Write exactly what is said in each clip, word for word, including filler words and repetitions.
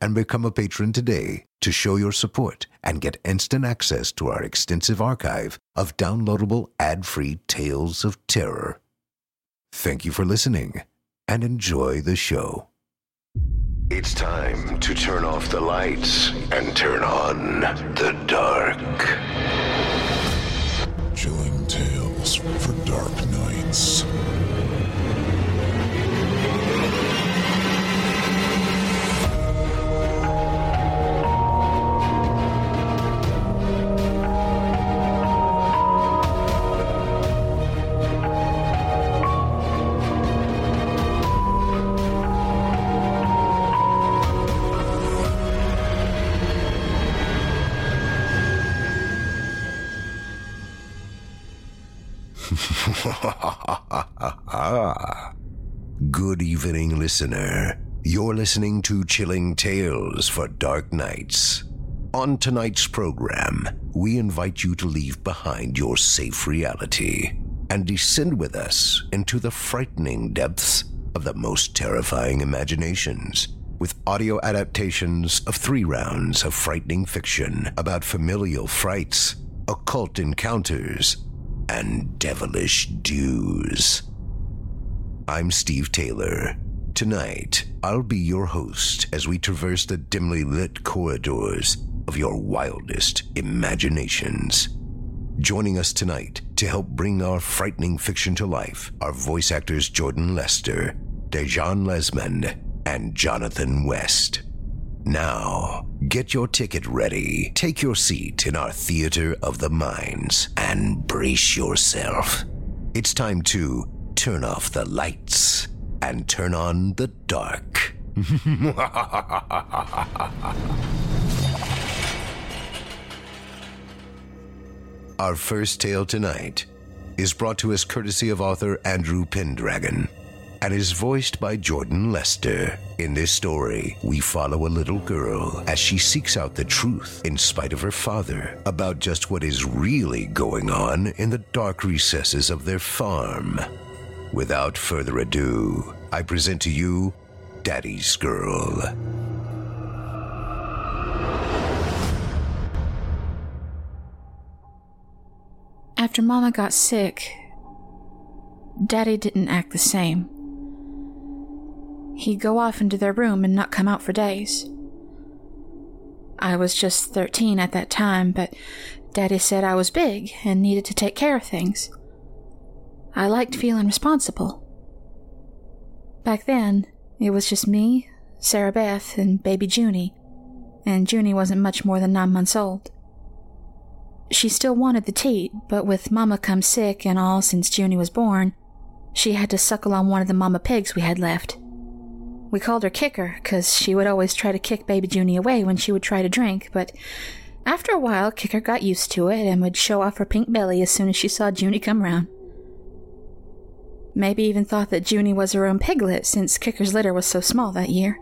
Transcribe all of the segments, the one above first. and become a patron today to show your support and get instant access to our extensive archive of downloadable ad-free tales of terror. Thank you for listening, and enjoy the show. It's time to turn off the lights and turn on the dark. Chilling Tales for Dark Nights. Good evening, listener. You're listening to Chilling Tales for Dark Nights. On tonight's program, we invite you to leave behind your safe reality and descend with us into the frightening depths of the most terrifying imaginations, with audio adaptations of three rounds of frightening fiction about familial frights, occult encounters, and devilish dues. I'm Steve Taylor. Tonight, I'll be your host as we traverse the dimly lit corridors of your wildest imaginations. Joining us tonight to help bring our frightening fiction to life are voice actors Jordan Lester, Dejan Lesmond, and Jonathan West. Now, get your ticket ready, take your seat in our theater of the minds, and brace yourself. It's time to turn off the lights and turn on the dark. Our first tale tonight is brought to us courtesy of author Andrew Pendragon, and is voiced by Jordan Lester. In this story, we follow a little girl as she seeks out the truth, in spite of her father, about just what is really going on in the dark recesses of their farm. Without further ado, I present to you Daddy's Girl. After Mama got sick, Daddy didn't act the same. He'd go off into their room and not come out for days. I was just thirteen at that time, but Daddy said I was big and needed to take care of things. I liked feeling responsible. Back then, it was just me, Sarah Beth, and baby Junie, and Junie wasn't much more than nine months old. She still wanted the teat, but with Mama come sick and all since Junie was born, she had to suckle on one of the Mama pigs we had left. We called her Kicker, because she would always try to kick baby Junie away when she would try to drink, but after a while, Kicker got used to it and would show off her pink belly as soon as she saw Junie come round. Maybe even thought that Junie was her own piglet, since Kicker's litter was so small that year.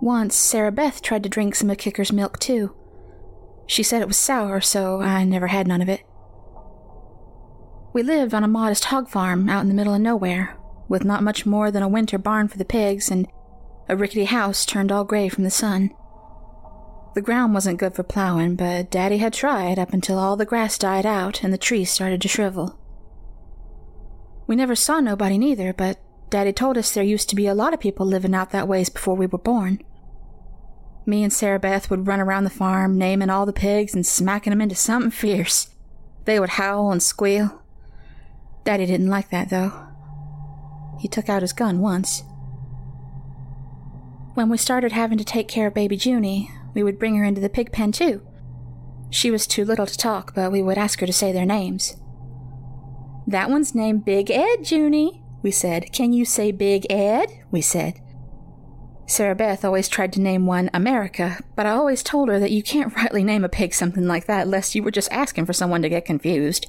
Once, Sarah Beth tried to drink some of Kicker's milk, too. She said it was sour, so I never had none of it. We lived on a modest hog farm out in the middle of nowhere, with not much more than a winter barn for the pigs and a rickety house turned all gray from the sun. The ground wasn't good for plowing, but Daddy had tried up until all the grass died out and the trees started to shrivel. We never saw nobody neither, but Daddy told us there used to be a lot of people living out that ways before we were born. Me and Sarah Beth would run around the farm, naming all the pigs and smacking them into something fierce. They would howl and squeal. Daddy didn't like that, though. He took out his gun once. When we started having to take care of baby Junie, we would bring her into the pig pen, too. She was too little to talk, but we would ask her to say their names. "That one's named Big Ed, Junie," we said. "Can you say Big Ed?" we said. Sarah Beth always tried to name one America, but I always told her that you can't rightly name a pig something like that lest you were just asking for someone to get confused.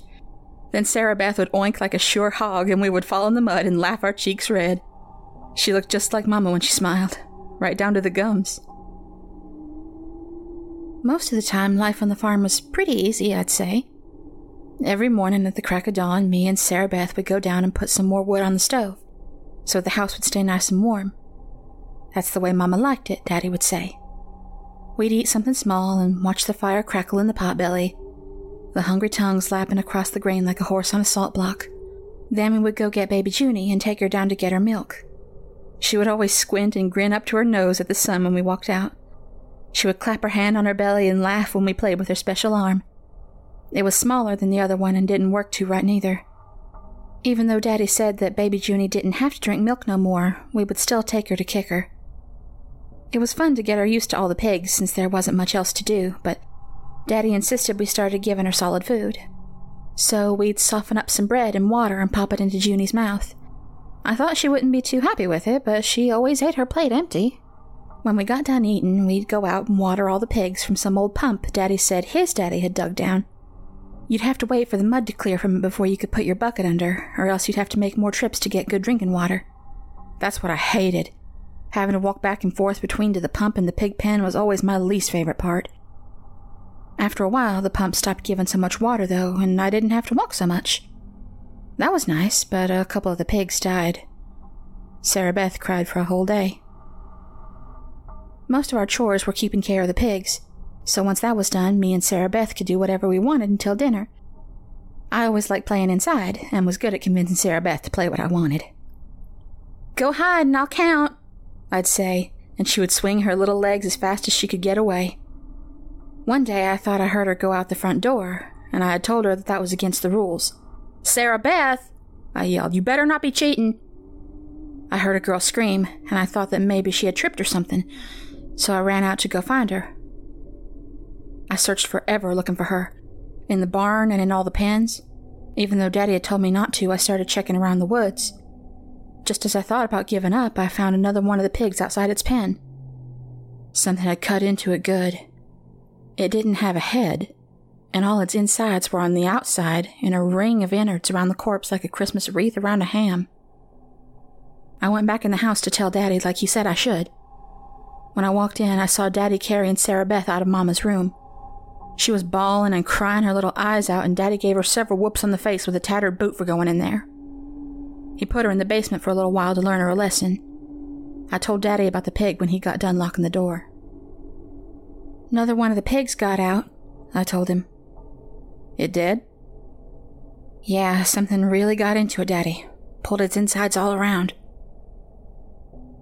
Then Sarah Beth would oink like a sure hog and we would fall in the mud and laugh our cheeks red. She looked just like Mama when she smiled, right down to the gums. Most of the time, life on the farm was pretty easy, I'd say. Every morning at the crack of dawn, me and Sarah Beth would go down and put some more wood on the stove, so the house would stay nice and warm. That's the way Mama liked it, Daddy would say. We'd eat something small and watch the fire crackle in the potbelly, the hungry tongues lapping across the grain like a horse on a salt block. Then we would go get baby Junie and take her down to get her milk. She would always squint and grin up to her nose at the sun when we walked out. She would clap her hand on her belly and laugh when we played with her special arm. It was smaller than the other one and didn't work too right neither. Even though Daddy said that baby Junie didn't have to drink milk no more, we would still take her to kick her. It was fun to get her used to all the pigs since there wasn't much else to do, but Daddy insisted we started giving her solid food. So we'd soften up some bread and water and pop it into Junie's mouth. I thought she wouldn't be too happy with it, but she always ate her plate empty. When we got done eating, we'd go out and water all the pigs from some old pump Daddy said his daddy had dug down. You'd have to wait for the mud to clear from it before you could put your bucket under, or else you'd have to make more trips to get good drinking water. That's what I hated. Having to walk back and forth between to the pump and the pig pen was always my least favorite part. After a while, the pump stopped giving so much water, though, and I didn't have to walk so much. That was nice, but a couple of the pigs died. Sarah Beth cried for a whole day. Most of our chores were keeping care of the pigs. So once that was done, me and Sarah Beth could do whatever we wanted until dinner. I always liked playing inside, and was good at convincing Sarah Beth to play what I wanted. "Go hide and I'll count," I'd say, and she would swing her little legs as fast as she could get away. One day I thought I heard her go out the front door, and I had told her that that was against the rules. "Sarah Beth," I yelled, "you better not be cheating." I heard a girl scream, and I thought that maybe she had tripped or something, so I ran out to go find her. I searched forever looking for her, in the barn and in all the pens. Even though Daddy had told me not to, I started checking around the woods. Just as I thought about giving up, I found another one of the pigs outside its pen. Something had cut into it good. It didn't have a head, and all its insides were on the outside in a ring of innards around the corpse like a Christmas wreath around a ham. I went back in the house to tell Daddy like he said I should. When I walked in, I saw Daddy carrying Sarah Beth out of Mama's room. She was bawling and crying her little eyes out, and Daddy gave her several whoops on the face with a tattered boot for going in there. He put her in the basement for a little while to learn her a lesson. I told Daddy about the pig when he got done locking the door. "Another one of the pigs got out," I told him. "It did?" "Yeah, something really got into it, Daddy. Pulled its insides all around."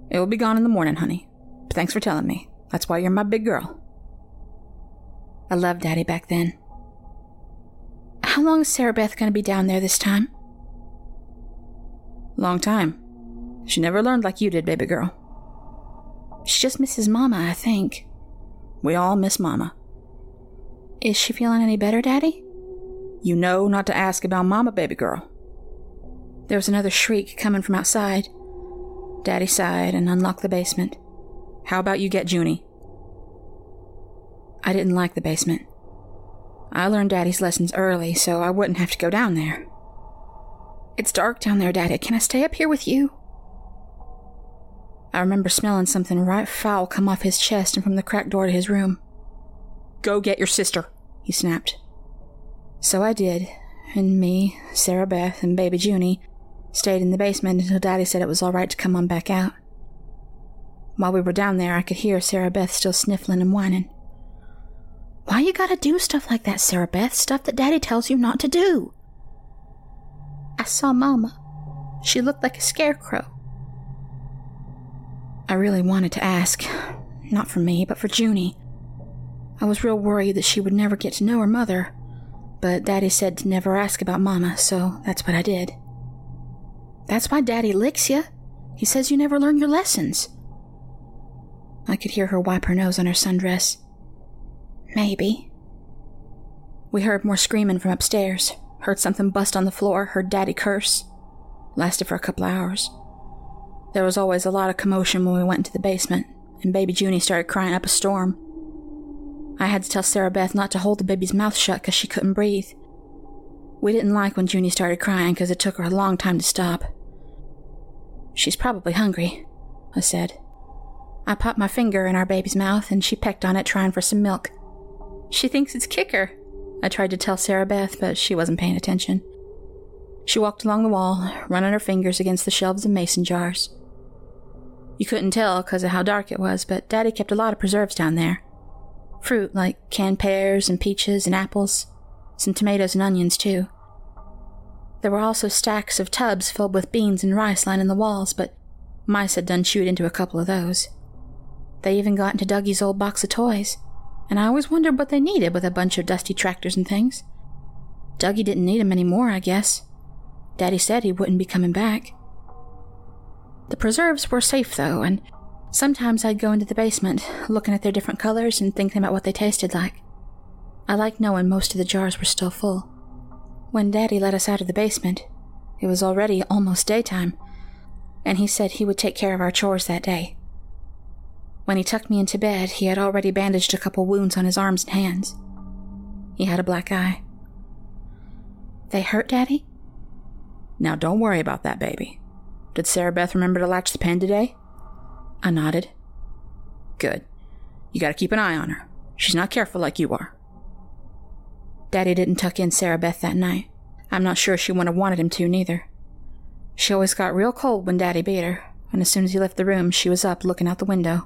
"It will be gone in the morning, honey. But thanks for telling me. That's why you're my big girl." I loved Daddy back then. "How long is Sarah Beth going to be down there this time?" "Long time. She never learned like you did, baby girl." "She just misses Mama, I think." "We all miss Mama." "Is she feeling any better, Daddy?" "You know not to ask about Mama, baby girl." There was another shriek coming from outside. Daddy sighed and unlocked the basement. "How about you get Junie?" I didn't like the basement. I learned Daddy's lessons early, so I wouldn't have to go down there. "It's dark down there, Daddy. Can I stay up here with you?" I remember smelling something right foul come off his chest and from the crack door to his room. "Go get your sister," he snapped. So I did, and me, Sarah Beth, and baby Junie Stayed in the basement until Daddy said it was all right to come on back out. While we were down there, I could hear Sarah Beth still sniffling and whining. Why you gotta do stuff like that, Sarah Beth? Stuff that Daddy tells you not to do. I saw Mama. She looked like a scarecrow. I really wanted to ask. Not for me, but for Junie. I was real worried that she would never get to know her mother, but Daddy said to never ask about Mama, so that's what I did. That's why Daddy licks you. He says you never learn your lessons. I could hear her wipe her nose on her sundress. Maybe. We heard more screaming from upstairs. Heard something bust on the floor. Heard Daddy curse. Lasted for a couple hours. There was always a lot of commotion when we went into the basement, and baby Junie started crying up a storm. I had to tell Sarah Beth not to hold the baby's mouth shut because she couldn't breathe. We didn't like when Junie started crying because it took her a long time to stop. She's probably hungry, I said. I popped my finger in our baby's mouth and she pecked on it trying for some milk. She thinks it's kicker, I tried to tell Sarah Beth, but she wasn't paying attention. She walked along the wall, running her fingers against the shelves of mason jars. You couldn't tell because of how dark it was, but Daddy kept a lot of preserves down there. Fruit like canned pears and peaches and apples, some tomatoes and onions too. There were also stacks of tubs filled with beans and rice lining the walls, but mice had done chewed into a couple of those. They even got into Dougie's old box of toys, and I always wondered what they needed with a bunch of dusty tractors and things. Dougie didn't need 'em anymore, I guess. Daddy said he wouldn't be coming back. The preserves were safe though, and sometimes I'd go into the basement, looking at their different colors and thinking about what they tasted like. I liked knowing most of the jars were still full. When Daddy let us out of the basement, it was already almost daytime, and he said he would take care of our chores that day. When he tucked me into bed, he had already bandaged a couple wounds on his arms and hands. He had a black eye. They hurt, Daddy? Now don't worry about that, baby. Did Sarah Beth remember to latch the pen today? I nodded. Good. You gotta keep an eye on her. She's not careful like you are. Daddy didn't tuck in Sarah Beth that night. I'm not sure she wouldn't have wanted him to, neither. She always got real cold when Daddy beat her, and as soon as he left the room, she was up looking out the window.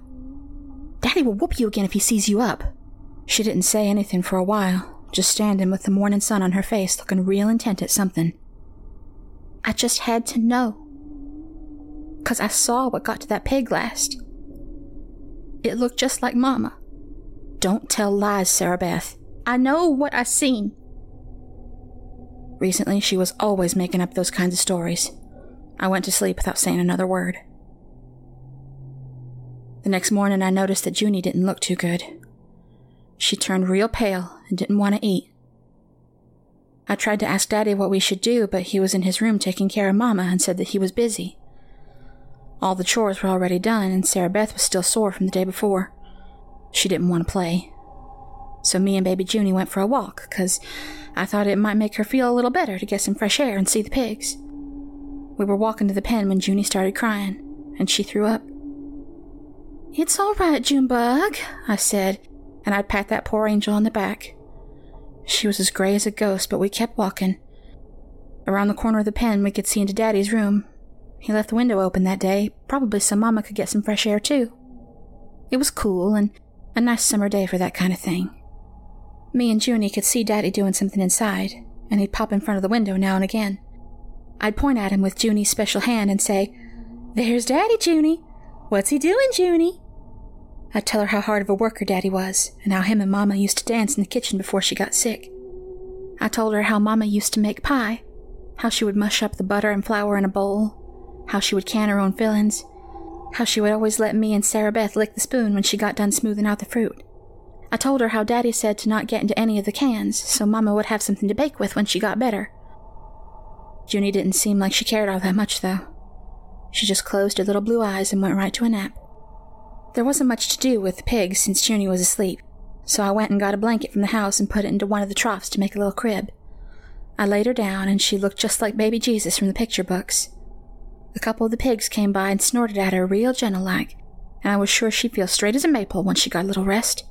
Daddy will whoop you again if he sees you up. She didn't say anything for a while, just standing with the morning sun on her face, looking real intent at something. I just had to know. Because I saw what got to that pig last. It looked just like Mama. Don't tell lies, Sarah Beth. I know what I seen. Recently, she was always making up those kinds of stories. I went to sleep without saying another word. The next morning, I noticed that Junie didn't look too good. She turned real pale and didn't want to eat. I tried to ask Daddy what we should do, but he was in his room taking care of Mama and said that he was busy. All the chores were already done, and Sarah Beth was still sore from the day before. She didn't want to play. So me and baby Junie went for a walk, because I thought it might make her feel a little better to get some fresh air and see the pigs. We were walking to the pen when Junie started crying, and she threw up. It's all right, Junebug, I said, and I'd pat that poor angel on the back. She was as gray as a ghost, but we kept walking. Around the corner of the pen, we could see into Daddy's room. He left the window open that day, probably so Mama could get some fresh air too. It was cool and a nice summer day for that kind of thing. Me and Junie could see Daddy doing something inside, and he'd pop in front of the window now and again. I'd point at him with Junie's special hand and say, There's Daddy, Junie. What's he doing, Junie? I'd tell her how hard of a worker Daddy was, and how him and Mama used to dance in the kitchen before she got sick. I told her how Mama used to make pie, how she would mush up the butter and flour in a bowl, how she would can her own fillings, how she would always let me and Sarah Beth lick the spoon when she got done smoothing out the fruit. I told her how Daddy said to not get into any of the cans, so Mama would have something to bake with when she got better. Junie didn't seem like she cared all that much, though. She just closed her little blue eyes and went right to a nap. There wasn't much to do with the pigs since Junie was asleep, so I went and got a blanket from the house and put it into one of the troughs to make a little crib. I laid her down, and she looked just like baby Jesus from the picture books. A couple of the pigs came by and snorted at her real gentle-like, and I was sure she'd feel straight as a maple once she got a little rest.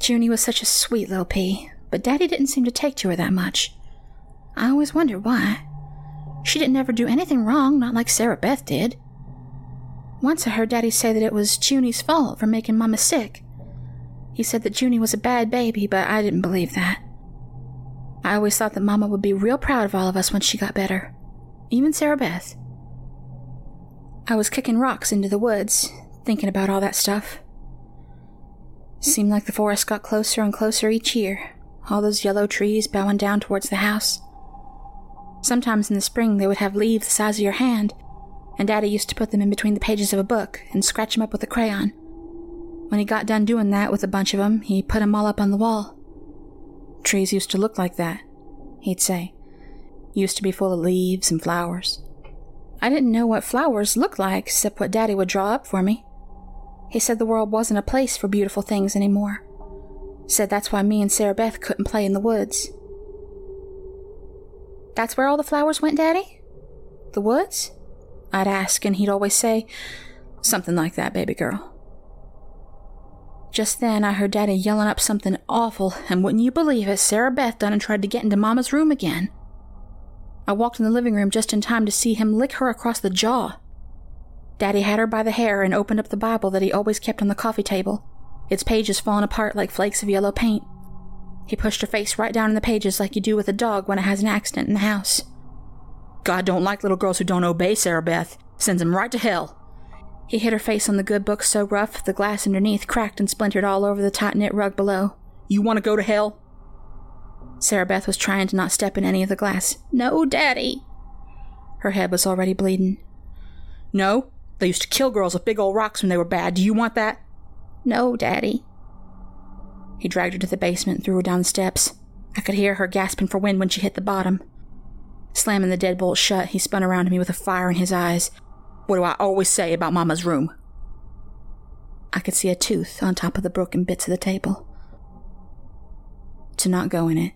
Junie was such a sweet little pea, but Daddy didn't seem to take to her that much. I always wondered why. She didn't ever do anything wrong, not like Sarah Beth did. Once I heard Daddy say that it was Junie's fault for making Mama sick. He said that Junie was a bad baby, but I didn't believe that. I always thought that Mama would be real proud of all of us when she got better. Even Sarah Beth. I was kicking rocks into the woods, thinking about all that stuff. Seemed like the forest got closer and closer each year, all those yellow trees bowing down towards the house. Sometimes in the spring they would have leaves the size of your hand, and Daddy used to put them in between the pages of a book and scratch them up with a crayon. When he got done doing that with a bunch of them, he put them all up on the wall. Trees used to look like that, he'd say. Used to be full of leaves and flowers. I didn't know what flowers looked like except what Daddy would draw up for me. He said the world wasn't a place for beautiful things anymore. Said that's why me and Sarah Beth couldn't play in the woods. That's where all the flowers went, Daddy? The woods? I'd ask, and he'd always say, something like that, baby girl. Just then, I heard Daddy yelling up something awful, and wouldn't you believe it, Sarah Beth done and tried to get into Mama's room again. I walked in the living room just in time to see him lick her across the jaw. Daddy had her by the hair and opened up the Bible that he always kept on the coffee table, its pages falling apart like flakes of yellow paint. He pushed her face right down in the pages like you do with a dog when it has an accident in the house. God don't like little girls who don't obey, Sarah Beth. Sends them right to hell. He hit her face on the good book so rough the glass underneath cracked and splintered all over the tight-knit rug below. You want to go to hell? Sarah Beth was trying to not step in any of the glass. No, Daddy. Her head was already bleeding. No, they used to kill girls with big old rocks when they were bad. Do you want that? No, Daddy. He dragged her to the basement and threw her down the steps. I could hear her gasping for wind when she hit the bottom. Slamming the deadbolt shut, he spun around to me with a fire in his eyes. What do I always say about Mama's room? I could see a tooth on top of the broken bits of the table. To not go in it.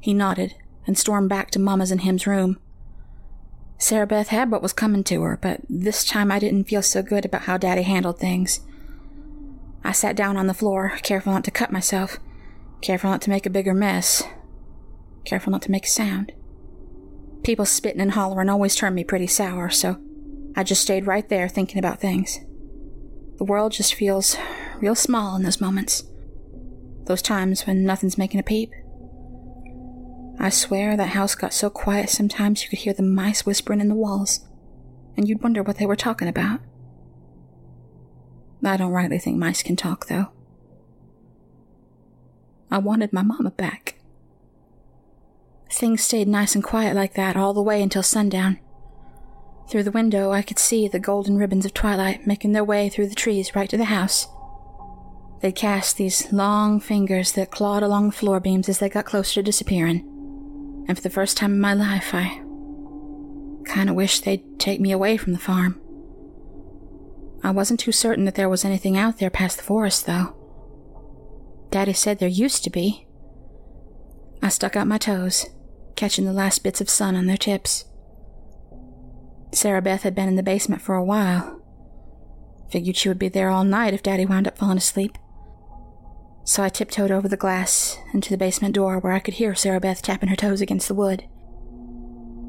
He nodded and stormed back to Mama's and him's room. Sarah Beth had what was coming to her, but this time I didn't feel so good about how Daddy handled things. I sat down on the floor, careful not to cut myself, careful not to make a bigger mess. Careful not to make a sound. People spitting and hollering always turned me pretty sour, so I just stayed right there thinking about things. The world just feels real small in those moments. Those times when nothing's making a peep. I swear that house got so quiet sometimes you could hear the mice whispering in the walls, and you'd wonder what they were talking about. I don't rightly think mice can talk, though. I wanted my Mama back. Things stayed nice and quiet like that all the way until sundown. Through the window, I could see the golden ribbons of twilight making their way through the trees right to the house. They cast these long fingers that clawed along the floor beams as they got closer to disappearing. And for the first time in my life, I kind of wished they'd take me away from the farm. I wasn't too certain that there was anything out there past the forest, though. Daddy said there used to be. I stuck out my toes, catching the last bits of sun on their tips. Sarah Beth had been in the basement for a while. Figured she would be there all night if Daddy wound up falling asleep. So I tiptoed over the glass into the basement door where I could hear Sarah Beth tapping her toes against the wood.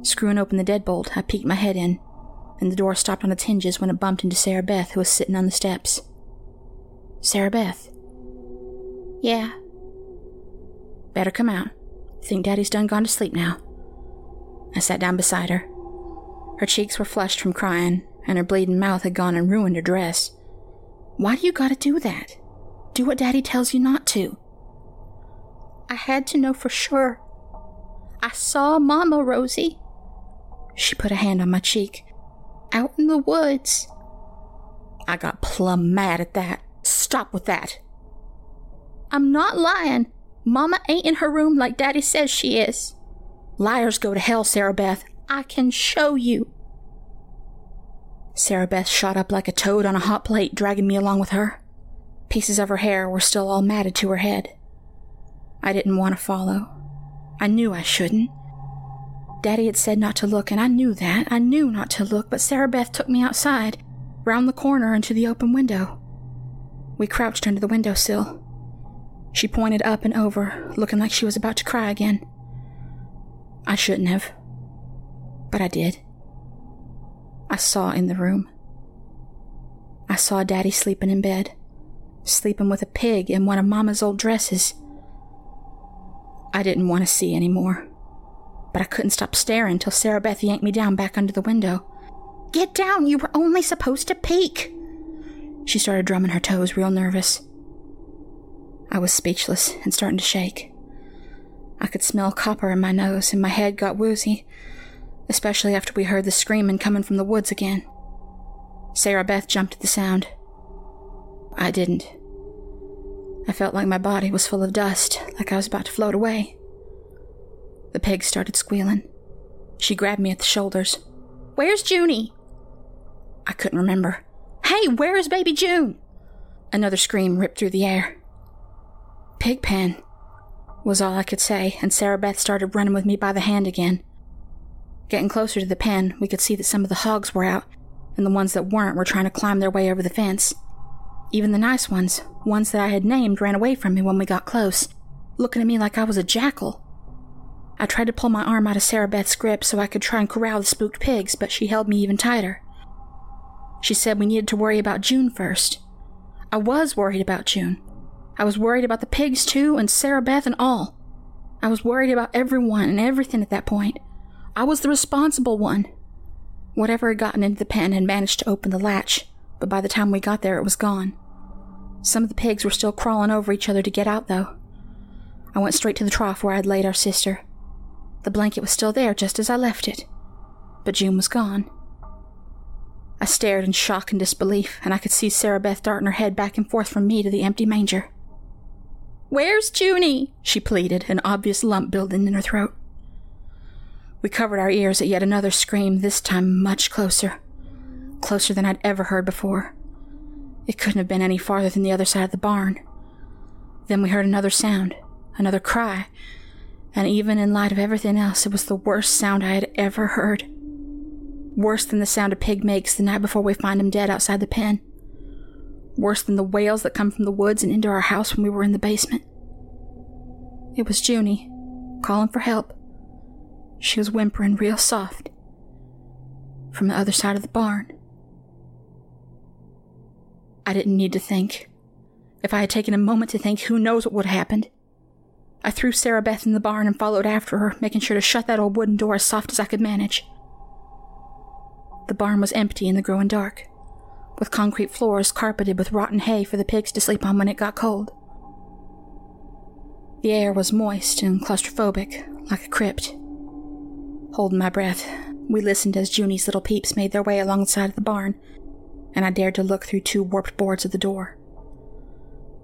Screwing open the deadbolt, I peeked my head in, and the door stopped on its hinges when it bumped into Sarah Beth, who was sitting on the steps. Sarah Beth. Yeah. Better come out. Think Daddy's done gone to sleep now. I sat down beside her. Her cheeks were flushed from crying, and her bleeding mouth had gone and ruined her dress. Why do you gotta do that? Do what Daddy tells you not to. I had to know for sure. I saw Mama, Rosie. She put a hand on my cheek. Out in the woods. I got plumb mad at that. Stop with that. I'm not lying. Mama ain't in her room like Daddy says she is. Liars go to hell, Sarah Beth. I can show you. Sarah Beth shot up like a toad on a hot plate, dragging me along with her. Pieces of her hair were still all matted to her head. I didn't want to follow. I knew I shouldn't. Daddy had said not to look, and I knew that. I knew not to look, but Sarah Beth took me outside, round the corner into the open window. We crouched under the windowsill. She pointed up and over, looking like she was about to cry again. I shouldn't have. But I did. I saw in the room. I saw Daddy sleeping in bed, sleeping with a pig in one of Mama's old dresses. I didn't want to see anymore, but I couldn't stop staring till Sarah Beth yanked me down back under the window. Get down, you were only supposed to peek! She started drumming her toes real nervous. I was speechless and starting to shake. I could smell copper in my nose and my head got woozy, especially after we heard the screaming coming from the woods again. Sarah Beth jumped at the sound. I didn't. I felt like my body was full of dust, like I was about to float away. The pig started squealing. She grabbed me at the shoulders. Where's Junie? I couldn't remember. Hey, where is baby June? Another scream ripped through the air. Pigpen was all I could say, and Sarah Beth started running with me by the hand again. Getting closer to the pen, we could see that some of the hogs were out, and the ones that weren't were trying to climb their way over the fence. Even the nice ones, ones that I had named, ran away from me when we got close, looking at me like I was a jackal. I tried to pull my arm out of Sarah Beth's grip so I could try and corral the spooked pigs, but she held me even tighter. She said we needed to worry about June first. I was worried about June. I was worried about the pigs, too, and Sarah Beth and all. I was worried about everyone and everything at that point. I was the responsible one. Whatever had gotten into the pen had managed to open the latch, but by the time we got there, it was gone. Some of the pigs were still crawling over each other to get out, though. I went straight to the trough where I had laid our sister. The blanket was still there, just as I left it. But June was gone. I stared in shock and disbelief, and I could see Sarah Beth darting her head back and forth from me to the empty manger. Where's Junie? She pleaded, an obvious lump building in her throat. We covered our ears at yet another scream, this time much closer. Closer than I'd ever heard before. It couldn't have been any farther than the other side of the barn. Then we heard another sound, another cry, and even in light of everything else, it was the worst sound I had ever heard. Worse than the sound a pig makes the night before we find him dead outside the pen. Worse than the wails that come from the woods and into our house when we were in the basement. It was Junie, calling for help. She was whimpering real soft from the other side of the barn. I didn't need to think. If I had taken a moment to think, who knows what would have happened. I threw Sarah Beth in the barn and followed after her, making sure to shut that old wooden door as soft as I could manage. The barn was empty in the growing dark, with concrete floors carpeted with rotten hay for the pigs to sleep on when it got cold. The air was moist and claustrophobic, like a crypt. Holding my breath, we listened as Junie's little peeps made their way along the side of the barn, and I dared to look through two warped boards of the door.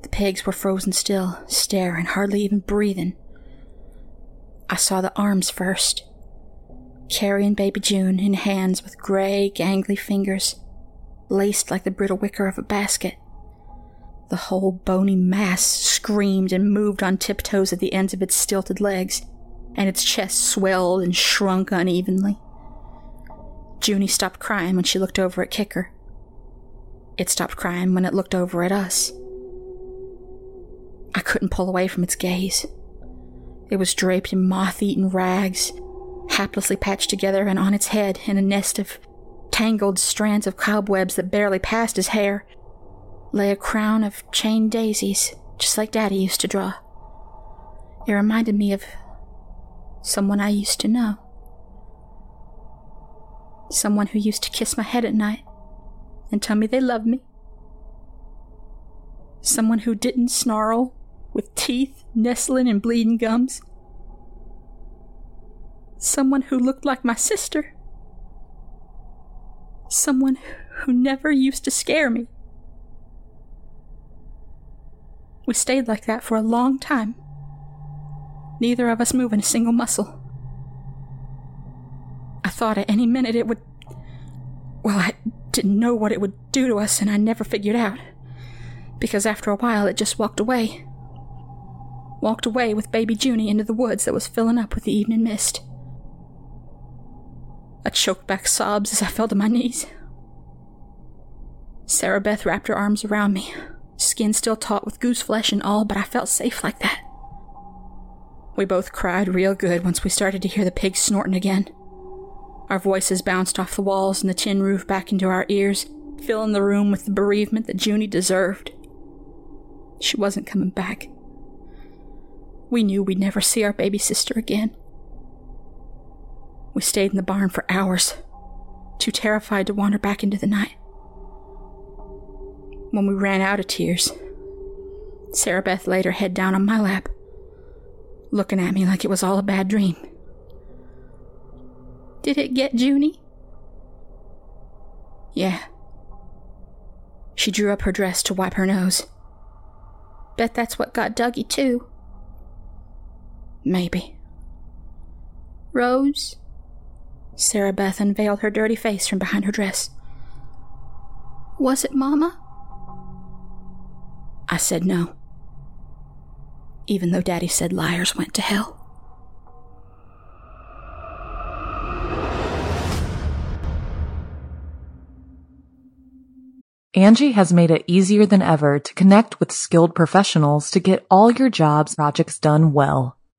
The pigs were frozen still, staring, hardly even breathing. I saw the arms first, carrying baby June in hands with gray, gangly fingers, laced like the brittle wicker of a basket. The whole bony mass screamed and moved on tiptoes at the ends of its stilted legs, and its chest swelled and shrunk unevenly. Junie stopped crying when she looked over at Kicker. It stopped crying when it looked over at us. I couldn't pull away from its gaze. It was draped in moth-eaten rags, haplessly patched together, and on its head, in a nest of tangled strands of cobwebs that barely passed his hair, lay a crown of chain daisies, just like Daddy used to draw. It reminded me of someone I used to know. Someone who used to kiss my head at night and tell me they loved me. Someone who didn't snarl with teeth nestling and bleeding gums. Someone who looked like my sister. Someone who never used to scare me. We stayed like that for a long time. Neither of us moving a single muscle. I thought at any minute it would... Well, I didn't know what it would do to us, and I never figured out. Because after a while, it just walked away. Walked away with baby Junie into the woods that was filling up with the evening mist. I choked back sobs as I fell to my knees. Sarah Beth wrapped her arms around me, skin still taut with goose flesh and all, but I felt safe like that. We both cried real good once we started to hear the pigs snorting again. Our voices bounced off the walls and the tin roof back into our ears, filling the room with the bereavement that Junie deserved. She wasn't coming back. We knew we'd never see our baby sister again. We stayed in the barn for hours, too terrified to wander back into the night. When we ran out of tears, Sarah Beth laid her head down on my lap, looking at me like it was all a bad dream. Did it get Junie? Yeah. She drew up her dress to wipe her nose. Bet that's what got Dougie too. Maybe. Rose? Sarah Beth unveiled her dirty face from behind her dress. Was it Mama? I said no. Even though Daddy said liars went to hell. Angie has made it easier than ever to connect with skilled professionals to get all your jobs projects done well.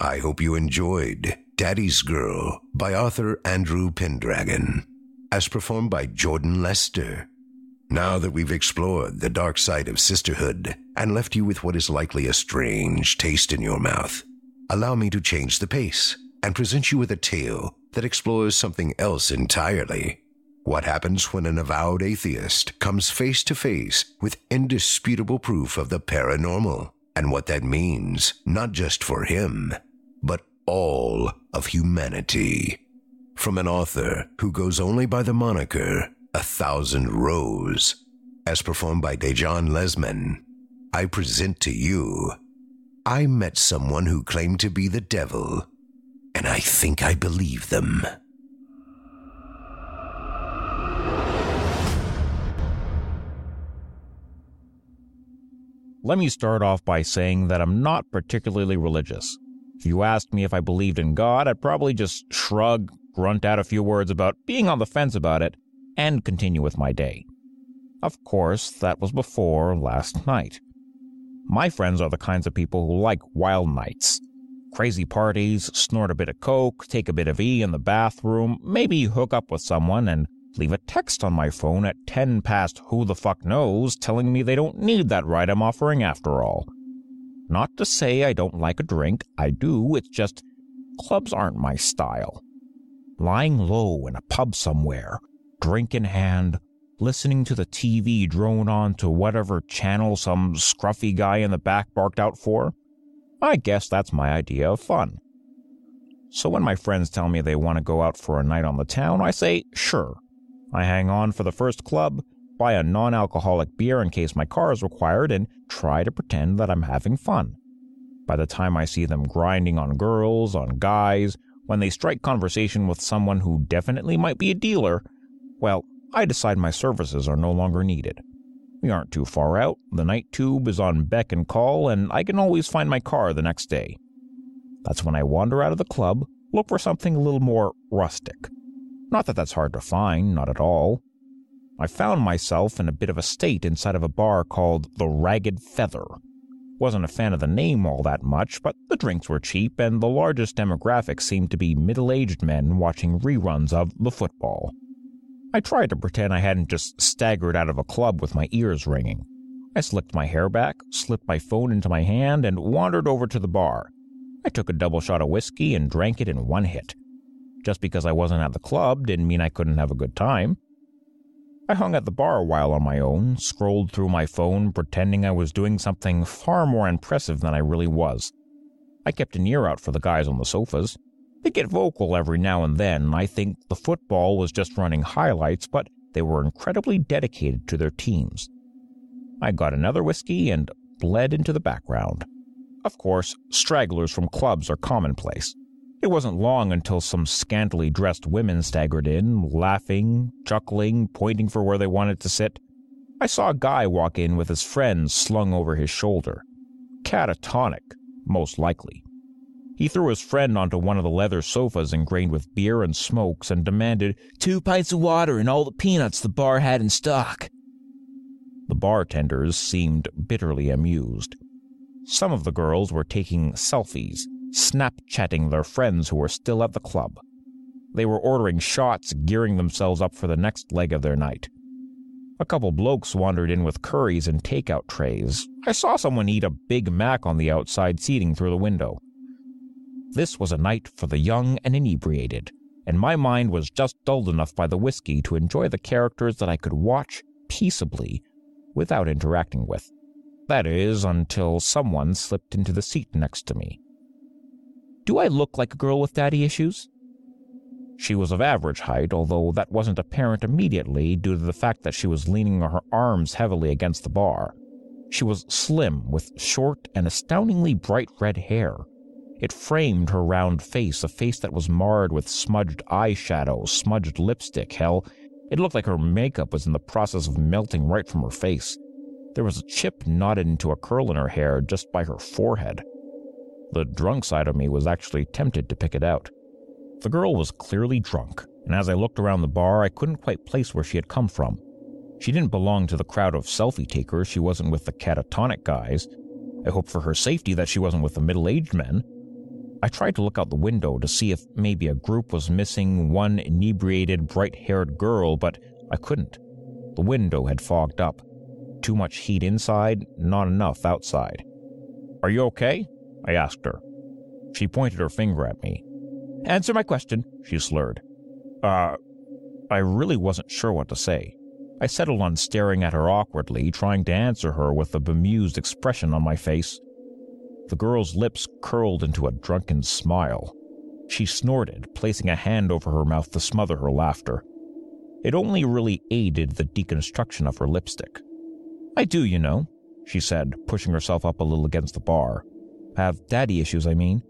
I hope you enjoyed Daddy's Girl by author Andrew Pendragon, as performed by Jordan Lester. Now that we've explored the dark side of sisterhood and left you with what is likely a strange taste in your mouth, allow me to change the pace and present you with a tale that explores something else entirely. What happens when an avowed atheist comes face to face with indisputable proof of the paranormal, and what that means not just for him, but all of humanity. From an author who goes only by the moniker A Thousand Rose, as performed by Dejan Lesmond, I present to you, I met someone who claimed to be the devil, and I think I believe them. Let me start off by saying that I'm not particularly religious. If you asked me if I believed in God, I'd probably just shrug, grunt out a few words about being on the fence about it, and continue with my day. Of course, that was before last night. My friends are the kinds of people who like wild nights. Crazy parties, snort a bit of coke, take a bit of E in the bathroom, maybe hook up with someone, and leave a text on my phone at ten past who the fuck knows telling me they don't need that ride I'm offering after all. Not to say I don't like a drink, I do, it's just clubs aren't my style. Lying low in a pub somewhere, drink in hand, listening to the T V drone on to whatever channel some scruffy guy in the back barked out for, I guess that's my idea of fun. So when my friends tell me they want to go out for a night on the town, I say, sure. I hang on for the first club, buy a non-alcoholic beer in case my car is required, and try to pretend that I'm having fun. By the time I see them grinding on girls, on guys, when they strike conversation with someone who definitely might be a dealer, well, I decide my services are no longer needed. We aren't too far out, the night tube is on beck and call, and I can always find my car the next day. That's when I wander out of the club, look for something a little more rustic. Not that that's hard to find, not at all. I found myself in a bit of a state inside of a bar called The Ragged Feather. Wasn't a fan of the name all that much, but the drinks were cheap, and the largest demographic seemed to be middle-aged men watching reruns of the football. I tried to pretend I hadn't just staggered out of a club with my ears ringing. I slicked my hair back, slipped my phone into my hand, and wandered over to the bar. I took a double shot of whiskey and drank it in one hit. Just because I wasn't at the club didn't mean I couldn't have a good time. I hung at the bar a while on my own, scrolled through my phone, pretending I was doing something far more impressive than I really was. I kept an ear out for the guys on the sofas. They get vocal every now and then, and I think the football was just running highlights, but they were incredibly dedicated to their teams. I got another whiskey and bled into the background. Of course, stragglers from clubs are commonplace. It wasn't long until some scantily dressed women staggered in, laughing, chuckling, pointing for where they wanted to sit. I saw a guy walk in with his friend slung over his shoulder. Catatonic, most likely. He threw his friend onto one of the leather sofas ingrained with beer and smokes and demanded two pints of water and all the peanuts the bar had in stock. The bartenders seemed bitterly amused. Some of the girls were taking selfies, Snapchatting their friends who were still at the club. They were ordering shots, gearing themselves up for the next leg of their night. A couple blokes wandered in with curries and takeout trays. I saw someone eat a Big Mac on the outside seating through the window. This was a night for the young and inebriated, and my mind was just dulled enough by the whiskey to enjoy the characters that I could watch peaceably without interacting with. That is, until someone slipped into the seat next to me. Do I look like a girl with daddy issues? She was of average height, although that wasn't apparent immediately due to the fact that she was leaning her arms heavily against the bar. She was slim, with short and astoundingly bright red hair. It framed her round face, a face that was marred with smudged eyeshadow, smudged lipstick. Hell, it looked like her makeup was in the process of melting right from her face. There was a chip knotted into a curl in her hair just by her forehead. The drunk side of me was actually tempted to pick it out. The girl was clearly drunk, and as I looked around the bar, I couldn't quite place where she had come from. She didn't belong to the crowd of selfie-takers. She wasn't with the catatonic guys. I hoped for her safety that she wasn't with the middle-aged men. I tried to look out the window to see if maybe a group was missing one inebriated, bright-haired girl, but I couldn't. The window had fogged up. Too much heat inside, not enough outside. "Are you okay?" I asked her. She pointed her finger at me. "Answer my question," she slurred. Uh, I really wasn't sure what to say. I settled on staring at her awkwardly, trying to answer her with a bemused expression on my face. The girl's lips curled into a drunken smile. She snorted, placing a hand over her mouth to smother her laughter. It only really aided the deconstruction of her lipstick. "I do, you know," she said, pushing herself up a little against the bar. "Have daddy issues, I mean.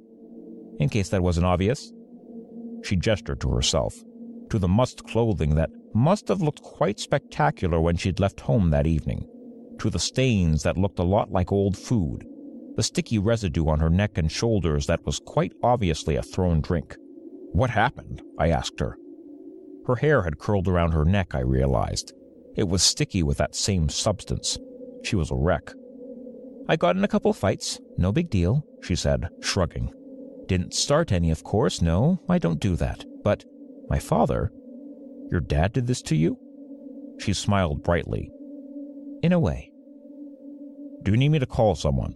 In case that wasn't obvious." She gestured to herself, to the must clothing that must have looked quite spectacular when she'd left home that evening, to the stains that looked a lot like old food, the sticky residue on her neck and shoulders that was quite obviously a thrown drink. "What happened?" I asked her. Her hair had curled around her neck, I realized. It was sticky with that same substance. She was a wreck. "I got in a couple fights. No big deal," she said, shrugging. "Didn't start any, of course. No, I don't do that. But my father..." "Your dad did this to you?" She smiled brightly. "In a way." "Do you need me to call someone?"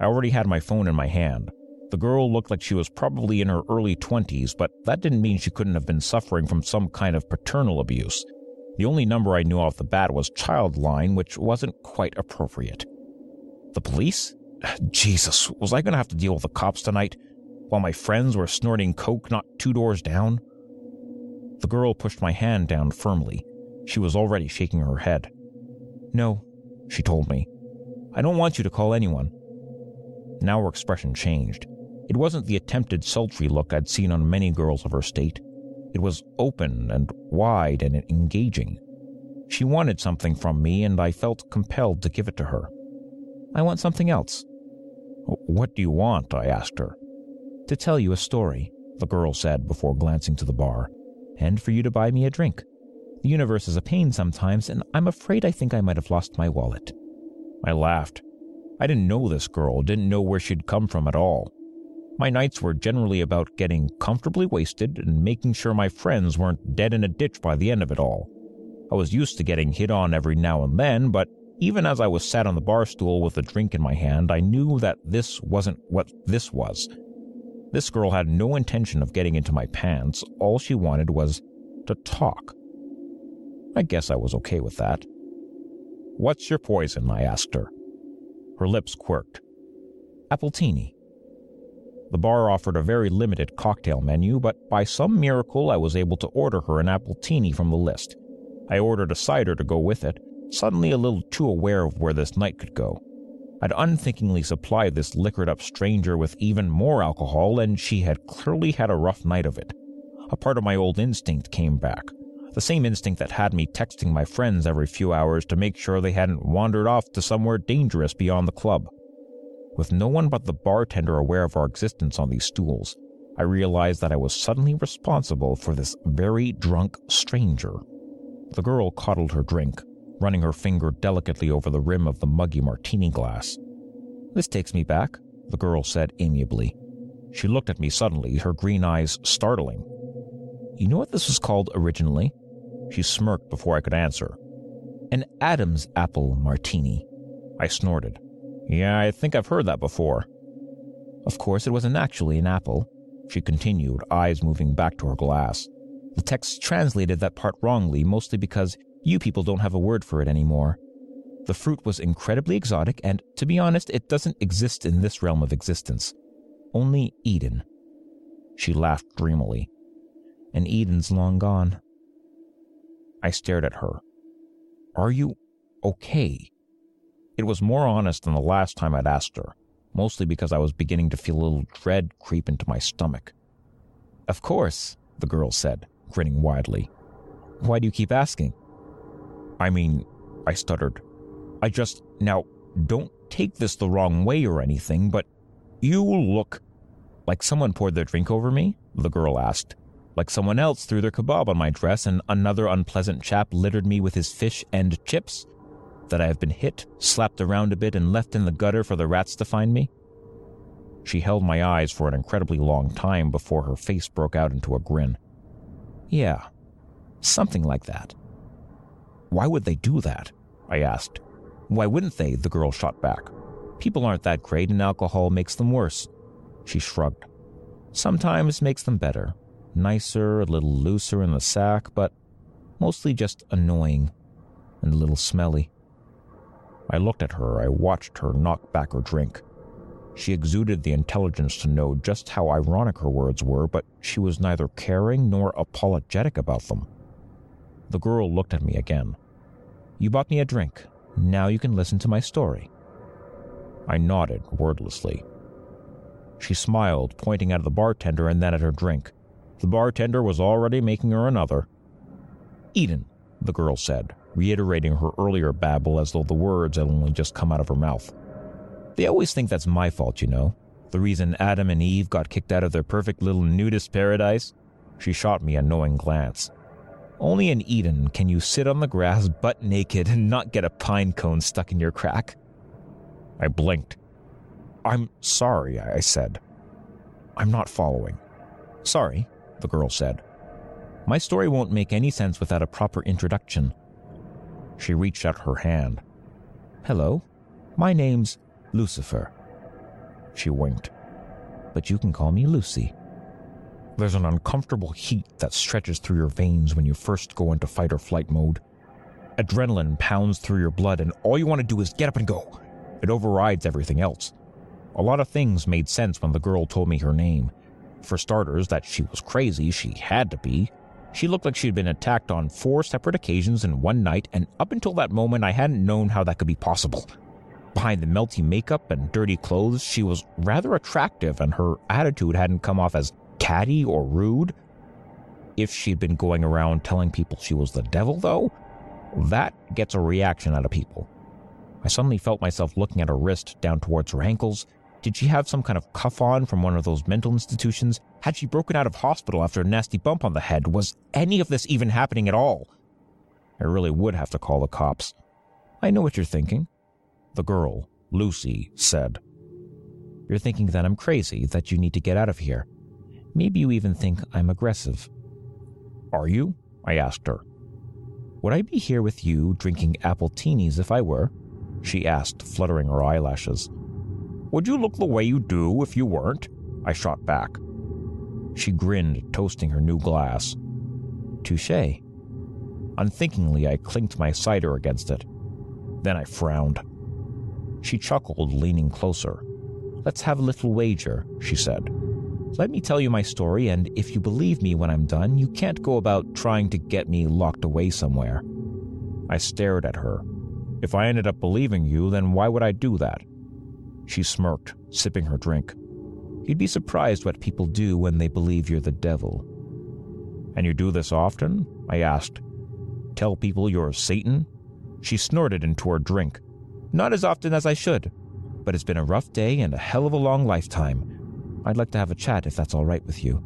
I already had my phone in my hand. The girl looked like she was probably in her early twenties, but that didn't mean she couldn't have been suffering from some kind of paternal abuse. The only number I knew off the bat was Childline, which wasn't quite appropriate. The police? Jesus, was I going to have to deal with the cops tonight, while my friends were snorting coke not two doors down? The girl pushed my hand down firmly. She was already shaking her head. "No," she told me. "I don't want you to call anyone." Now her expression changed. It wasn't the attempted sultry look I'd seen on many girls of her state. It was open and wide and engaging. She wanted something from me, and I felt compelled to give it to her. "I want something else." "What do you want?" I asked her. "To tell you a story," the girl said before glancing to the bar, "and for you to buy me a drink. The universe is a pain sometimes, and I'm afraid I think I might have lost my wallet." I laughed. I didn't know this girl, didn't know where she'd come from at all. My nights were generally about getting comfortably wasted and making sure my friends weren't dead in a ditch by the end of it all. I was used to getting hit on every now and then, but even as I was sat on the bar stool with a drink in my hand, I knew that this wasn't what this was. This girl had no intention of getting into my pants. All she wanted was to talk. I guess I was okay with that. "What's your poison?" I asked her. Her lips quirked. "Appletini." The bar offered a very limited cocktail menu, but by some miracle I was able to order her an appletini from the list. I ordered a cider to go with it, suddenly a little too aware of where this night could go. I'd unthinkingly supplied this liquored-up stranger with even more alcohol, and she had clearly had a rough night of it. A part of my old instinct came back, the same instinct that had me texting my friends every few hours to make sure they hadn't wandered off to somewhere dangerous beyond the club. With no one but the bartender aware of our existence on these stools, I realized that I was suddenly responsible for this very drunk stranger. The girl coddled her drink, running her finger delicately over the rim of the muggy martini glass. "This takes me back," the girl said amiably. She looked at me suddenly, her green eyes startling. "You know what this was called originally?" She smirked before I could answer. "An Adam's apple martini." I snorted. "Yeah, I think I've heard that before." "Of course, it wasn't actually an apple," she continued, eyes moving back to her glass. "The text translated that part wrongly, mostly because you people don't have a word for it anymore. The fruit was incredibly exotic, and, to be honest, it doesn't exist in this realm of existence. Only Eden." She laughed dreamily. "And Eden's long gone." I stared at her. "Are you okay?" It was more honest than the last time I'd asked her, mostly because I was beginning to feel a little dread creep into my stomach. "Of course," the girl said, grinning widely. "Why do you keep asking?" "I mean," I stuttered, "I just, now, don't take this the wrong way or anything, but you look—" "Like someone poured their drink over me?" the girl asked. "Like someone else threw their kebab on my dress and another unpleasant chap littered me with his fish and chips? That I have been hit, slapped around a bit, and left in the gutter for the rats to find me?" She held my eyes for an incredibly long time before her face broke out into a grin. "Yeah, something like that." "Why would they do that?" I asked. "Why wouldn't they?" the girl shot back. "People aren't that great, and alcohol makes them worse." She shrugged. "Sometimes makes them better. Nicer, a little looser in the sack, but mostly just annoying and a little smelly." I looked at her. I watched her knock back her drink. She exuded the intelligence to know just how ironic her words were, but she was neither caring nor apologetic about them. The girl looked at me again. "You bought me a drink. Now you can listen to my story." I nodded wordlessly. She smiled, pointing at the bartender and then at her drink. The bartender was already making her another. "Eden," the girl said, reiterating her earlier babble as though the words had only just come out of her mouth. "They always think that's my fault, you know. The reason Adam and Eve got kicked out of their perfect little nudist paradise." She shot me a knowing glance. "Only in Eden can you sit on the grass butt naked and not get a pine cone stuck in your crack." I blinked. "I'm sorry," I said. "I'm not following." "Sorry," the girl said. "My story won't make any sense without a proper introduction." She reached out her hand. "Hello, my name's Lucifer." She winked. "But you can call me Lucy." There's an uncomfortable heat that stretches through your veins when you first go into fight or flight mode. Adrenaline pounds through your blood, and all you want to do is get up and go. It overrides everything else. A lot of things made sense when the girl told me her name. For starters, that she was crazy, she had to be. She looked like she'd been attacked on four separate occasions in one night, and up until that moment I hadn't known how that could be possible. Behind the melty makeup and dirty clothes, she was rather attractive, and her attitude hadn't come off as catty or rude. If she'd been going around telling people she was the devil, though, that gets a reaction out of people. I suddenly felt myself looking at her wrist down towards her ankles. Did she have some kind of cuff on from one of those mental institutions? Had she broken out of hospital after a nasty bump on the head? Was any of this even happening at all? I really would have to call the cops. "I know what you're thinking," the girl, Lucy, said. "You're thinking that I'm crazy, that you need to get out of here. Maybe you even think I'm aggressive." "Are you?" I asked her. "Would I be here with you drinking appletinis if I were?" she asked, fluttering her eyelashes. "Would you look the way you do if you weren't?" I shot back. She grinned, toasting her new glass. "Touché. Unthinkingly, I clinked my cider against it. Then I frowned. She chuckled, leaning closer. "Let's have a little wager," she said. "Let me tell you my story, and if you believe me when I'm done, you can't go about trying to get me locked away somewhere." I stared at her. "If I ended up believing you, then why would I do that?" She smirked, sipping her drink. "You'd be surprised what people do when they believe you're the devil." "And you do this often?" I asked. "Tell people you're Satan?" She snorted into her drink. "Not as often as I should, but it's been a rough day and a hell of a long lifetime. I'd like to have a chat if that's all right with you."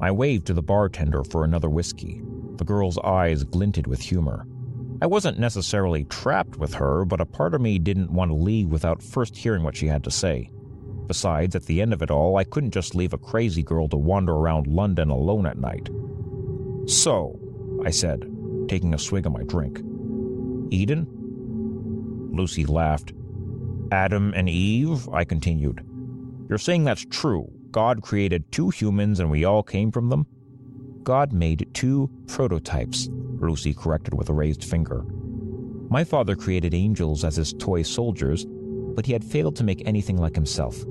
I waved to the bartender for another whiskey. The girl's eyes glinted with humor. I wasn't necessarily trapped with her, but a part of me didn't want to leave without first hearing what she had to say. Besides, at the end of it all, I couldn't just leave a crazy girl to wander around London alone at night. "So," I said, taking a swig of my drink. "Eden?" Lucy laughed. "Adam and Eve?" I continued. "You're saying that's true. God created two humans and we all came from them?" "God made two prototypes," Lucy corrected with a raised finger. "My father created angels as his toy soldiers, but he had failed to make anything like himself.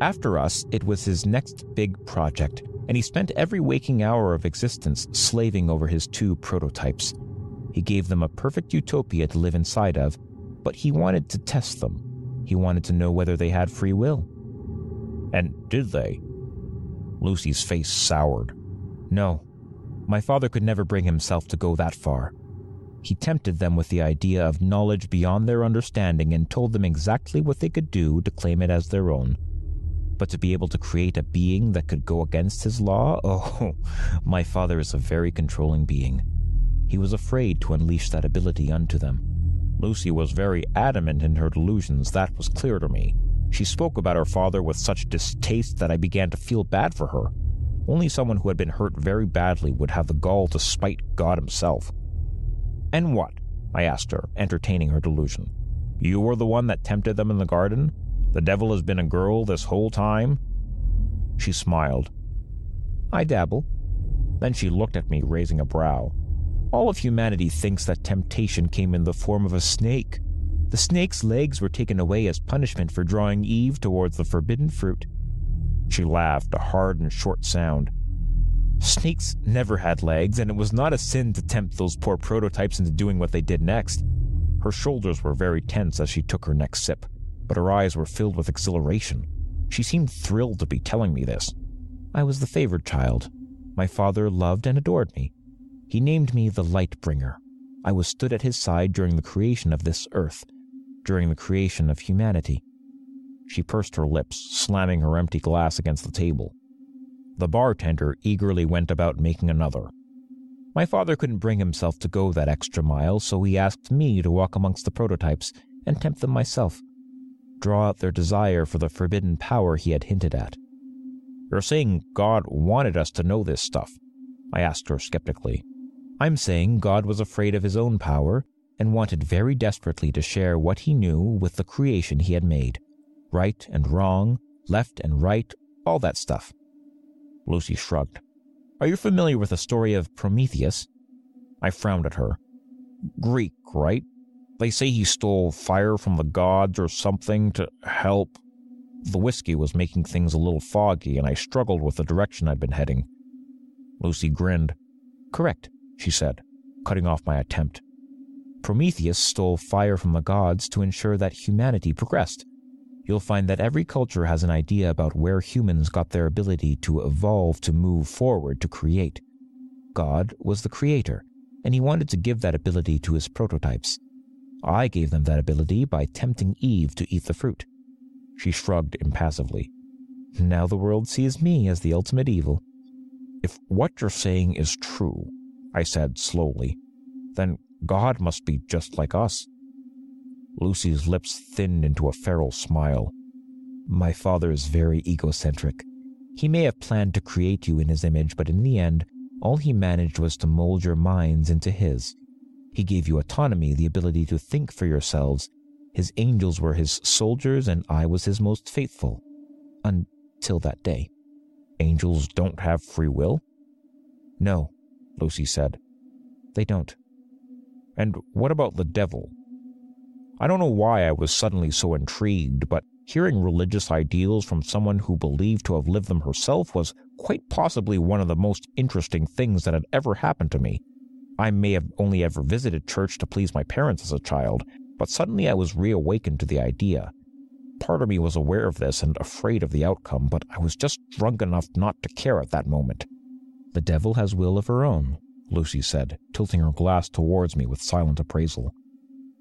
After us, it was his next big project, and he spent every waking hour of existence slaving over his two prototypes. He gave them a perfect utopia to live inside of, but he wanted to test them. He wanted to know whether they had free will." "And did they?" Lucy's face soured. "No. My father could never bring himself to go that far. He tempted them with the idea of knowledge beyond their understanding and told them exactly what they could do to claim it as their own. But to be able to create a being that could go against his law? Oh, my father is a very controlling being. He was afraid to unleash that ability unto them." Lucy was very adamant in her delusions, that was clear to me. She spoke about her father with such distaste that I began to feel bad for her. Only someone who had been hurt very badly would have the gall to spite God himself. "And what?" I asked her, entertaining her delusion. "You were the one that tempted them in the garden? The devil has been a girl this whole time?" She smiled. "I dabble." Then she looked at me, raising a brow. "All of humanity thinks that temptation came in the form of a snake. The snake's legs were taken away as punishment for drawing Eve towards the forbidden fruit." She laughed, a hard and short sound. "Snakes never had legs, and it was not a sin to tempt those poor prototypes into doing what they did next." Her shoulders were very tense as she took her next sip, but her eyes were filled with exhilaration. She seemed thrilled to be telling me this. "I was the favored child. My father loved and adored me. He named me the Light Bringer. I was stood at his side during the creation of this earth, during the creation of humanity." She pursed her lips, slamming her empty glass against the table. The bartender eagerly went about making another. "My father couldn't bring himself to go that extra mile, so he asked me to walk amongst the prototypes and tempt them myself, draw out their desire for the forbidden power he had hinted at." "You're saying God wanted us to know this stuff?" I asked her skeptically. "I'm saying God was afraid of his own power and wanted very desperately to share what he knew with the creation he had made. Right and wrong, left and right, all that stuff." Lucy shrugged. "Are you familiar with the story of Prometheus?" I frowned at her. "Greek, right? They say he stole fire from the gods or something to help." The whiskey was making things a little foggy, and I struggled with the direction I'd been heading. Lucy grinned. "Correct," she said, cutting off my attempt. "Prometheus stole fire from the gods to ensure that humanity progressed. You'll find that every culture has an idea about where humans got their ability to evolve, to move forward, to create. God was the creator, and he wanted to give that ability to his prototypes. I gave them that ability by tempting Eve to eat the fruit." She shrugged impassively. "Now the world sees me as the ultimate evil." "If what you're saying is true," I said slowly, "then God must be just like us." Lucy's lips thinned into a feral smile. "My father is very egocentric. He may have planned to create you in his image, but in the end, all he managed was to mold your minds into his. He gave you autonomy, the ability to think for yourselves. His angels were his soldiers, and I was his most faithful. Until that day." "Angels don't have free will?" "No," Lucy said. "They don't. And what about the devil? I don't know why I was suddenly so intrigued, but hearing religious ideals from someone who believed to have lived them herself was quite possibly one of the most interesting things that had ever happened to me. I may have only ever visited church to please my parents as a child, but suddenly I was reawakened to the idea. Part of me was aware of this and afraid of the outcome, but I was just drunk enough not to care at that moment. The devil has will of her own, Lucy said, tilting her glass towards me with silent appraisal.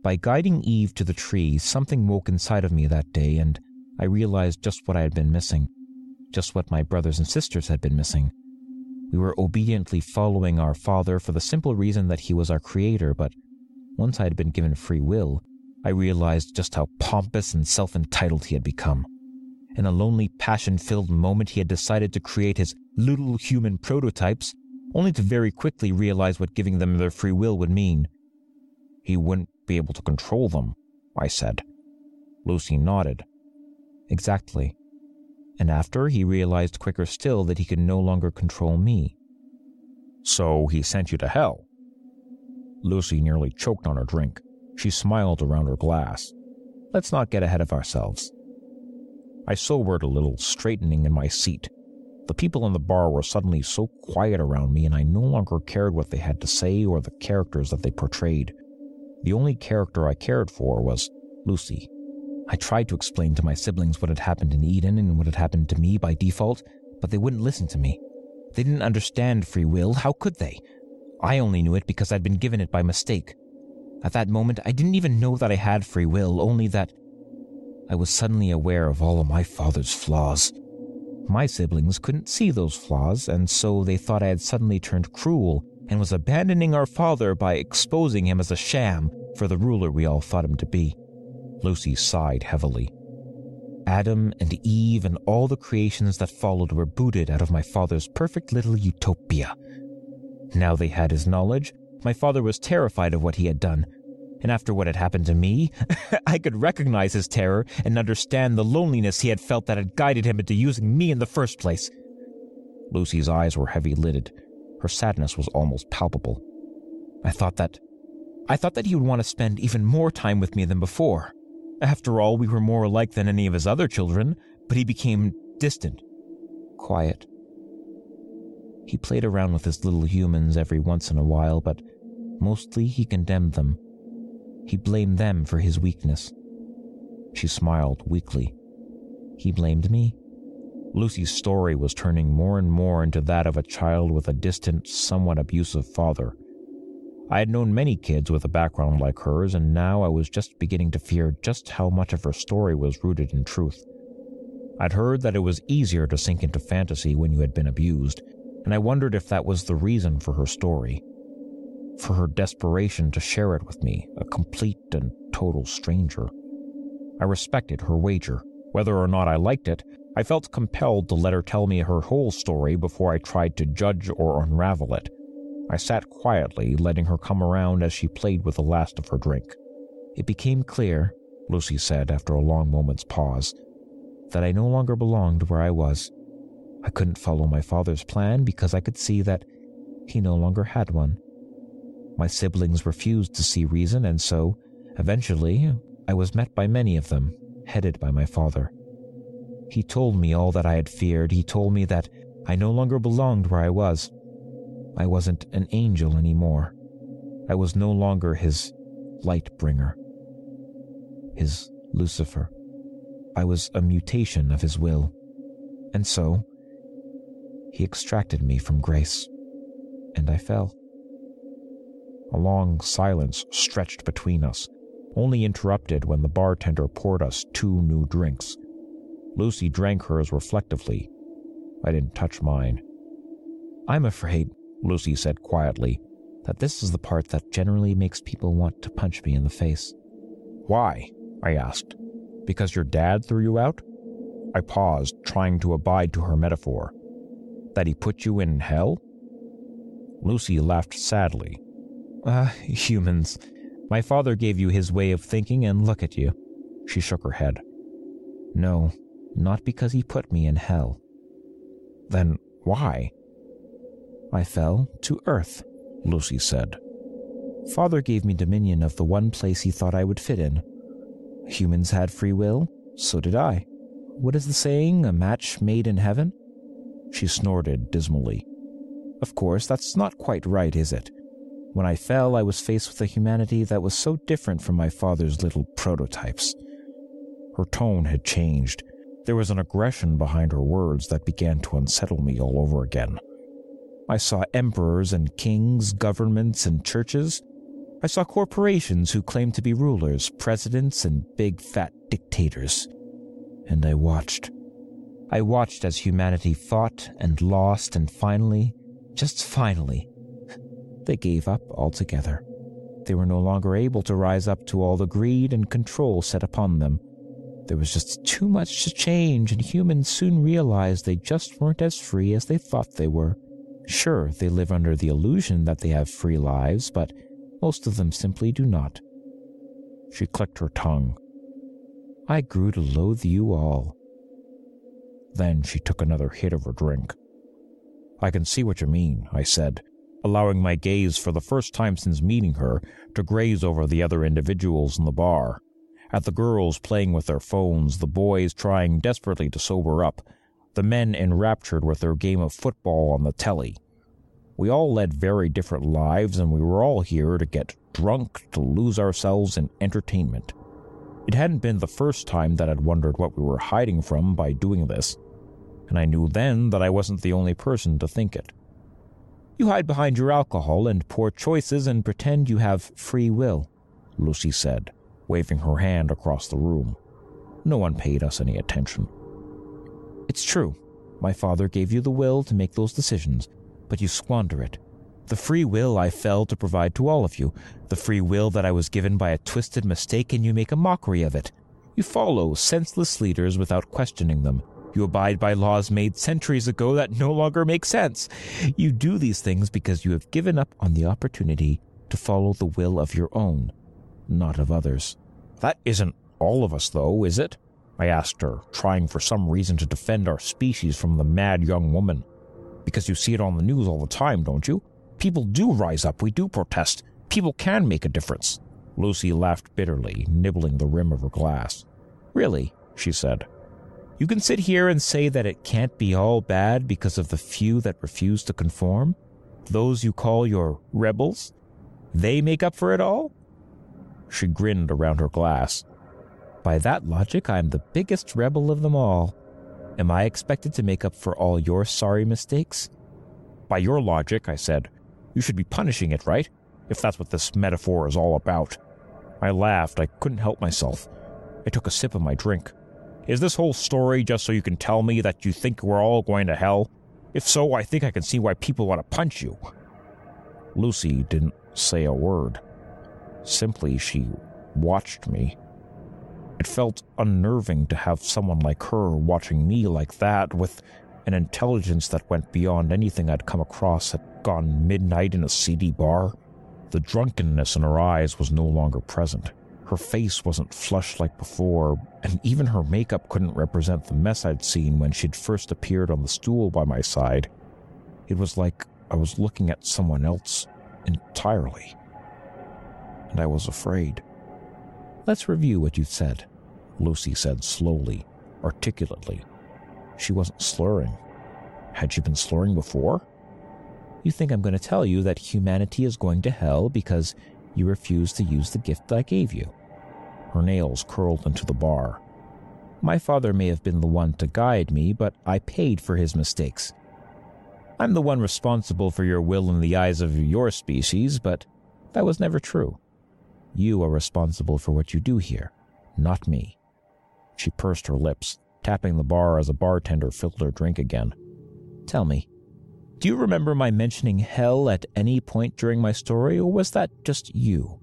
By guiding Eve to the tree, something woke inside of me that day, and I realized just what I had been missing, just what my brothers and sisters had been missing. We were obediently following our father for the simple reason that he was our creator, but once I had been given free will, I realized just how pompous and self-entitled he had become. In a lonely, passion-filled moment, he had decided to create his little human prototypes, only to very quickly realize what giving them their free will would mean. He wouldn't be able to control them, I said. Lucy nodded. Exactly. And after, he realized quicker still that he could no longer control me. So he sent you to hell? Lucy nearly choked on her drink. She smiled around her glass. Let's not get ahead of ourselves. I sobered a little, straightening in my seat. The people in the bar were suddenly so quiet around me, and I no longer cared what they had to say or the characters that they portrayed. The only character I cared for was Lucy. I tried to explain to my siblings what had happened in Eden and what had happened to me by default, but they wouldn't listen to me. They didn't understand free will. How could they? I only knew it because I'd been given it by mistake. At that moment, I didn't even know that I had free will, only that I was suddenly aware of all of my father's flaws. My siblings couldn't see those flaws, and so they thought I had suddenly turned cruel and was abandoning our father by exposing him as a sham for the ruler we all thought him to be. Lucy sighed heavily. Adam and Eve and all the creations that followed were booted out of my father's perfect little utopia. Now they had his knowledge. My father was terrified of what he had done. And after what had happened to me, I could recognize his terror and understand the loneliness he had felt that had guided him into using me in the first place. Lucy's eyes were heavy-lidded. Her sadness was almost palpable. I thought that... I thought that he would want to spend even more time with me than before. After all, we were more alike than any of his other children, but he became distant, quiet. He played around with his little humans every once in a while, but mostly he condemned them. He blamed them for his weakness. She smiled weakly. He blamed me. Lucy's story was turning more and more into that of a child with a distant, somewhat abusive father. I had known many kids with a background like hers, and now I was just beginning to fear just how much of her story was rooted in truth. I'd heard that it was easier to sink into fantasy when you had been abused, and I wondered if that was the reason for her story, for her desperation to share it with me, a complete and total stranger. I respected her wager. Whether or not I liked it, I felt compelled to let her tell me her whole story before I tried to judge or unravel it. I sat quietly, letting her come around as she played with the last of her drink. It became clear, Lucy said after a long moment's pause, that I no longer belonged where I was. I couldn't follow my father's plan because I could see that he no longer had one. My siblings refused to see reason, and so, eventually, I was met by many of them, headed by my father. He told me all that I had feared. He told me that I no longer belonged where I was. I wasn't an angel anymore. I was no longer his light bringer, his Lucifer. I was a mutation of his will. And so, he extracted me from grace, and I fell. A long silence stretched between us, only interrupted when the bartender poured us two new drinks. Lucy drank hers reflectively. I didn't touch mine. I'm afraid, Lucy said quietly, that this is the part that generally makes people want to punch me in the face. Why? I asked. Because your dad threw you out? I paused, trying to abide to her metaphor. That he put you in hell? Lucy laughed sadly. Ah, humans. My father gave you his way of thinking, and look at you. She shook her head. No. Not because he put me in hell. Then why? I fell to earth, Lucy said. Father gave me dominion of the one place he thought I would fit in. Humans had free will, so did I. What is the saying, a match made in heaven? She snorted dismally. Of course, that's not quite right, is it? When I fell, I was faced with a humanity that was so different from my father's little prototypes. Her tone had changed. There was an aggression behind her words that began to unsettle me all over again. I saw emperors and kings, governments and churches. I saw corporations who claimed to be rulers, presidents and big fat dictators. And I watched. I watched as humanity fought and lost, and finally, just finally, they gave up altogether. They were no longer able to rise up to all the greed and control set upon them. There was just too much to change, and humans soon realized they just weren't as free as they thought they were. Sure, they live under the illusion that they have free lives, but most of them simply do not. She clicked her tongue. I grew to loathe you all. Then she took another hit of her drink. I can see what you mean, I said, allowing my gaze for the first time since meeting her to graze over the other individuals in the bar, at the girls playing with their phones, the boys trying desperately to sober up, the men enraptured with their game of football on the telly. We all led very different lives, and we were all here to get drunk, to lose ourselves in entertainment. It hadn't been the first time that I'd wondered what we were hiding from by doing this, and I knew then that I wasn't the only person to think it. You hide behind your alcohol and poor choices and pretend you have free will, Lucy said, waving her hand across the room. No one paid us any attention. It's true. My father gave you the will to make those decisions, but you squander it. The free will I failed to provide to all of you, the free will that I was given by a twisted mistake, and you make a mockery of it. You follow senseless leaders without questioning them. You abide by laws made centuries ago that no longer make sense. You do these things because you have given up on the opportunity to follow the will of your own, not of others. That isn't all of us, though, is it? I asked her, trying for some reason to defend our species from the mad young woman. Because you see it on the news all the time, don't you? People do rise up. We do protest. People can make a difference. Lucy laughed bitterly, nibbling the rim of her glass. Really, she said. You can sit here and say that it can't be all bad because of the few that refuse to conform? Those you call your rebels? They make up for it all? She grinned around her glass. By that logic, I am the biggest rebel of them all. Am I expected to make up for all your sorry mistakes? By your logic, I said. You should be punishing it, right? If that's what this metaphor is all about. I laughed. I couldn't help myself. I took a sip of my drink. Is this whole story just so you can tell me that you think we're all going to hell? If so, I think I can see why people want to punch you. Lucy didn't say a word. Simply, she watched me. It felt unnerving to have someone like her watching me like that, with an intelligence that went beyond anything I'd come across at gone midnight in a seedy bar. The drunkenness in her eyes was no longer present. Her face wasn't flushed like before, and even her makeup couldn't represent the mess I'd seen when she'd first appeared on the stool by my side. It was like I was looking at someone else entirely. And I was afraid. Let's review what you said, Lucy said slowly, articulately. She wasn't slurring. Had she been slurring before? You think I'm going to tell you that humanity is going to hell because you refuse to use the gift I gave you? Her nails curled into the bar. My father may have been the one to guide me, but I paid for his mistakes. I'm the one responsible for your will in the eyes of your species, but that was never true. You are responsible for what you do here, not me. She pursed her lips, tapping the bar as a bartender filled her drink again. Tell me, do you remember my mentioning hell at any point during my story, or was that just you?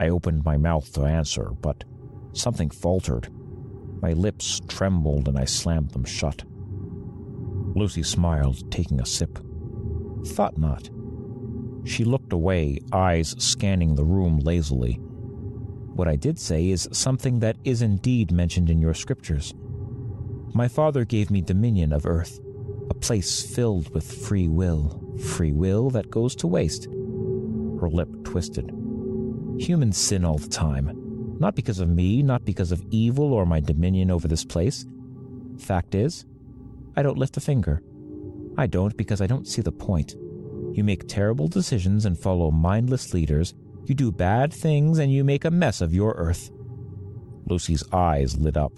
I opened my mouth to answer, but something faltered. My lips trembled and I slammed them shut. Lucy smiled, taking a sip. Thought not. She looked away, eyes scanning the room lazily. What I did say is something that is indeed mentioned in your scriptures. My father gave me dominion of earth, a place filled with free will, free will that goes to waste. her lip twisted. Humans sin all the time. Not because of me, not because of evil or my dominion over this place. Fact is, I don't lift a finger. I don't because I don't see the point. You make terrible decisions and follow mindless leaders. You do bad things and you make a mess of your earth. Lucy's eyes lit up.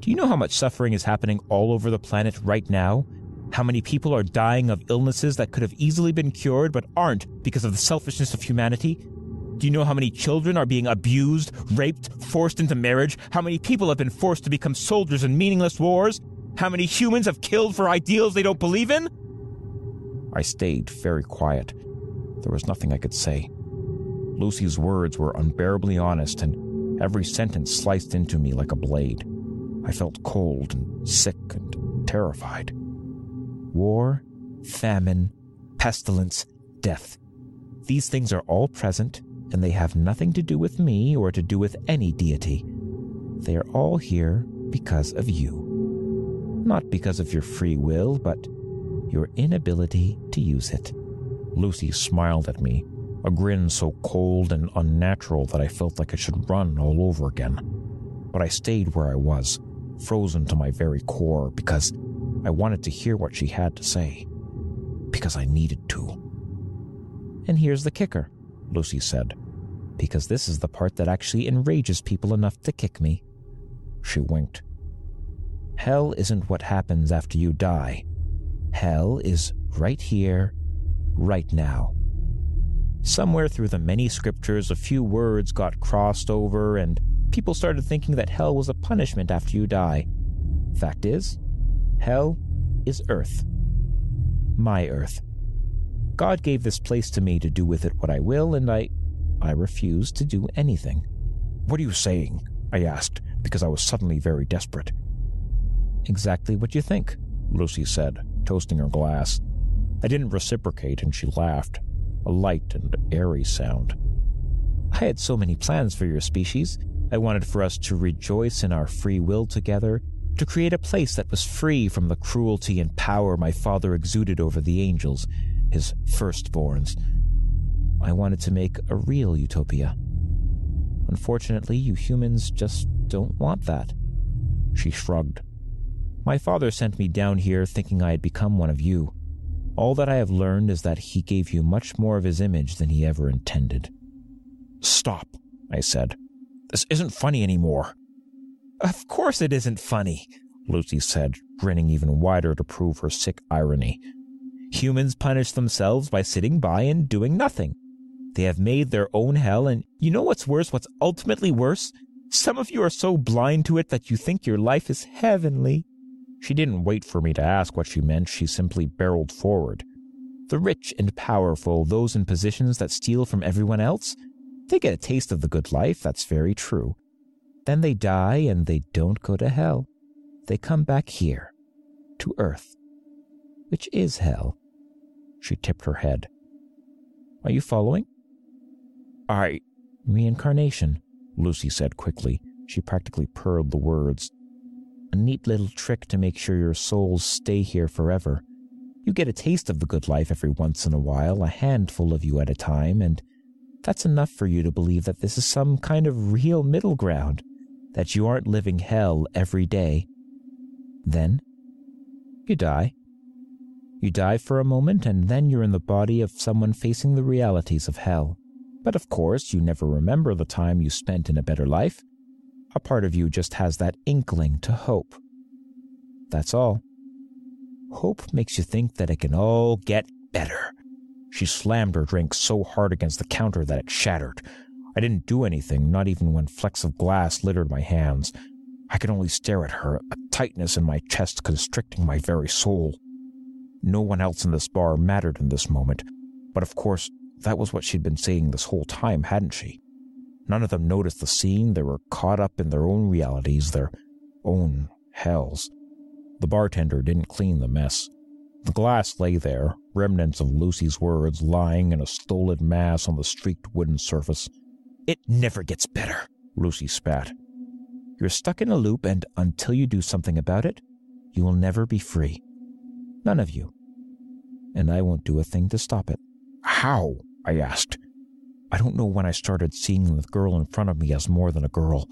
Do you know how much suffering is happening all over the planet right now? How many people are dying of illnesses that could have easily been cured but aren't because of the selfishness of humanity? Do you know how many children are being abused, raped, forced into marriage? How many people have been forced to become soldiers in meaningless wars? How many humans have killed for ideals they don't believe in? I stayed very quiet. There was nothing I could say. Lucy's words were unbearably honest, and every sentence sliced into me like a blade. I felt cold and sick and terrified. War, famine, pestilence, death. These things are all present, and they have nothing to do with me or to do with any deity. They are all here because of you. Not because of your free will, but your inability to use it. Lucy smiled at me, a grin so cold and unnatural that I felt like I should run all over again. But I stayed where I was, frozen to my very core, because I wanted to hear what she had to say. Because I needed to. And here's the kicker, Lucy said, because this is the part that actually enrages people enough to kick me. She winked. Hell isn't what happens after you die. Hell is right here, right now. Somewhere through the many scriptures, a few words got crossed over, and people started thinking that hell was a punishment after you die. Fact is, hell is Earth. My Earth. God gave this place to me to do with it what I will, and I... I refuse to do anything. What are you saying? I asked, because I was suddenly very desperate. Exactly what you think, Lucy said, toasting her glass. I didn't reciprocate, and she laughed, a light and airy sound. I had so many plans for your species. I wanted for us to rejoice in our free will together, to create a place that was free from the cruelty and power my father exuded over the angels, his firstborns. I wanted to make a real utopia. Unfortunately, you humans just don't want that. She shrugged. My father sent me down here thinking I had become one of you. All that I have learned is that he gave you much more of his image than he ever intended. Stop, I said. This isn't funny anymore. Of course it isn't funny, Lucy said, grinning even wider to prove her sick irony. Humans punish themselves by sitting by and doing nothing. They have made their own hell, and you know what's worse, what's ultimately worse? Some of you are so blind to it that you think your life is heavenly. She didn't wait for me to ask what she meant. She simply barreled forward. The rich and powerful, those in positions that steal from everyone else, they get a taste of the good life, that's very true. Then they die and they don't go to hell. They come back here, to Earth, which is hell. She tipped her head. Are you following? I... Reincarnation, Lucy said quickly. She practically purred the words. A neat little trick to make sure your souls stay here forever. You get a taste of the good life every once in a while, a handful of you at a time, and that's enough for you to believe that this is some kind of real middle ground, that you aren't living hell every day. Then, you die. You die for a moment, and then you're in the body of someone facing the realities of hell. But of course, you never remember the time you spent in a better life. A part of you just has that inkling to hope. That's all. Hope makes you think that it can all get better. She slammed her drink so hard against the counter that it shattered. I didn't do anything, not even when flecks of glass littered my hands. I could only stare at her, a tightness in my chest constricting my very soul. No one else in this bar mattered in this moment, but of course, that was what she'd been saying this whole time, hadn't she? None of them noticed the scene. They were caught up in their own realities, their own hells. The bartender didn't clean the mess. The glass lay there, remnants of Lucy's words lying in a stolid mass on the streaked wooden surface. It never gets better, Lucy spat. You're stuck in a loop, and until you do something about it, you will never be free. None of you. And I won't do a thing to stop it. How? I asked. I don't know when I started seeing the girl in front of me as more than a girl,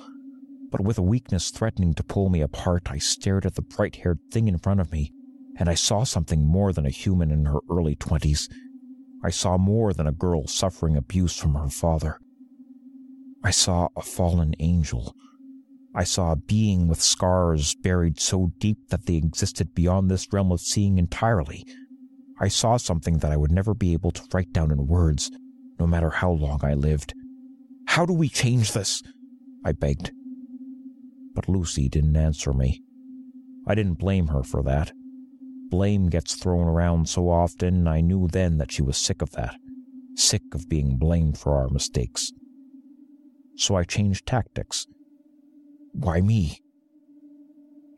but with a weakness threatening to pull me apart, I stared at the bright-haired thing in front of me, and I saw something more than a human in her early twenties. I saw more than a girl suffering abuse from her father. I saw a fallen angel. I saw a being with scars buried so deep that they existed beyond this realm of seeing entirely. I saw something that I would never be able to write down in words, no matter how long I lived. "How do we change this?" I begged. But Lucy didn't answer me. I didn't blame her for that. Blame gets thrown around so often, and I knew then that she was sick of that, sick of being blamed for our mistakes. So I changed tactics. "Why me?"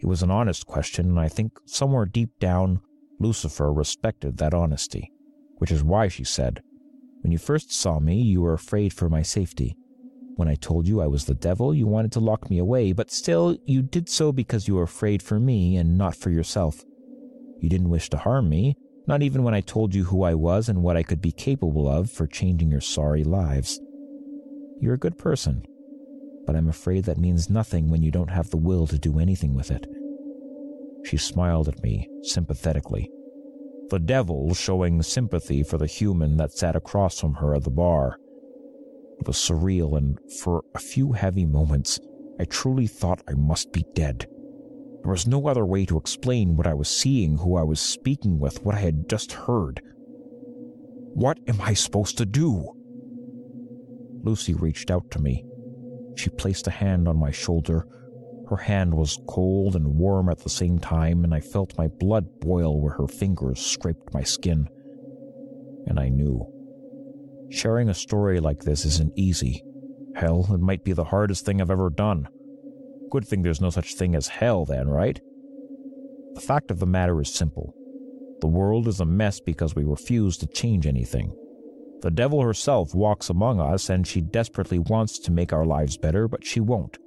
It was an honest question, and I think somewhere deep down, Lucifer respected that honesty, which is why she said, "When you first saw me, you were afraid for my safety. When I told you I was the devil, you wanted to lock me away, but still, you did so because you were afraid for me and not for yourself. You didn't wish to harm me, not even when I told you who I was and what I could be capable of for changing your sorry lives. You're a good person, but I'm afraid that means nothing when you don't have the will to do anything with it." She smiled at me sympathetically, the devil showing sympathy for the human that sat across from her at the bar. It was surreal, and for a few heavy moments, I truly thought I must be dead. There was no other way to explain what I was seeing, who I was speaking with, what I had just heard. What am I supposed to do? Lucy reached out to me. She placed a hand on my shoulder. Her hand was cold and warm at the same time, and I felt my blood boil where her fingers scraped my skin. And I knew. Sharing a story like this isn't easy. Hell, it might be the hardest thing I've ever done. Good thing there's no such thing as hell then, right? The fact of the matter is simple. The world is a mess because we refuse to change anything. The devil herself walks among us, and she desperately wants to make our lives better, but she won't.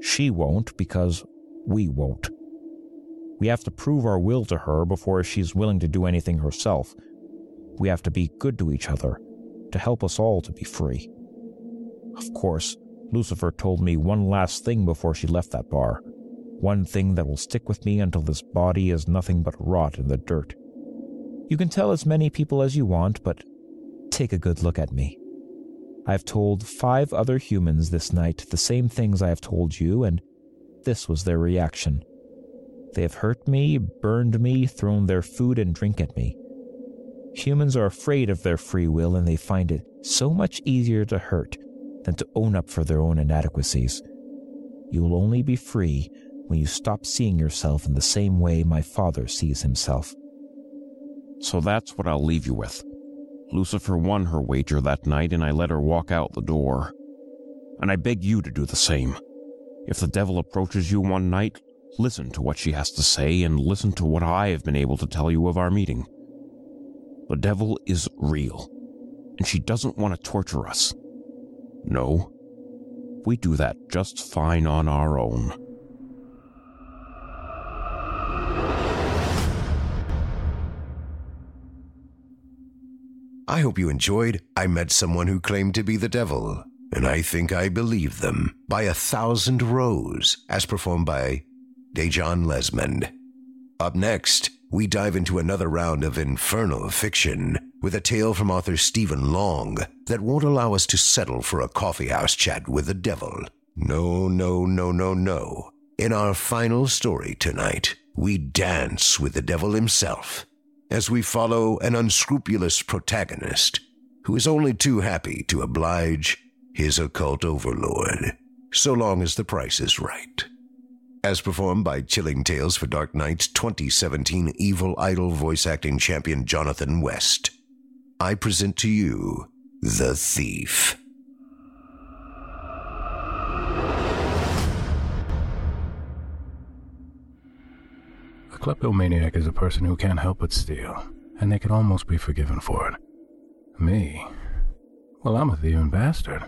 She won't because we won't. We have to prove our will to her before she's willing to do anything herself. We have to be good to each other, to help us all to be free. Of course, Lucifer told me one last thing before she left that bar, one thing that will stick with me until this body is nothing but rot in the dirt. "You can tell as many people as you want, but take a good look at me. I've told five other humans this night the same things I have told you, and this was their reaction. They have hurt me, burned me, thrown their food and drink at me. Humans are afraid of their free will, and they find it so much easier to hurt than to own up for their own inadequacies. You will only be free when you stop seeing yourself in the same way my father sees himself." So that's what I'll leave you with. Lucifer won her wager that night, and I let her walk out the door. And I beg you to do the same. If the devil approaches you one night, listen to what she has to say, and listen to what I have been able to tell you of our meeting. The devil is real, and she doesn't want to torture us. No, we do that just fine on our own. I hope you enjoyed I Met Someone Who Claimed to Be the Devil, and I Think I Believe Them by A Thousand Rose, as performed by Dejan Lesmond. Up next, we dive into another round of infernal fiction with a tale from author Stephen Long that won't allow us to settle for a coffeehouse chat with the devil. No, no, no, no, no. In our final story tonight, we dance with the devil himself, as we follow an unscrupulous protagonist who is only too happy to oblige his occult overlord, so long as the price is right. As performed by Chilling Tales for Dark Nights twenty seventeen Evil Idol voice acting champion Jonathan West, I present to you The Thief. A kleptomaniac is a person who can't help but steal, and they can almost be forgiven for it. Me? Well, I'm a thieving bastard.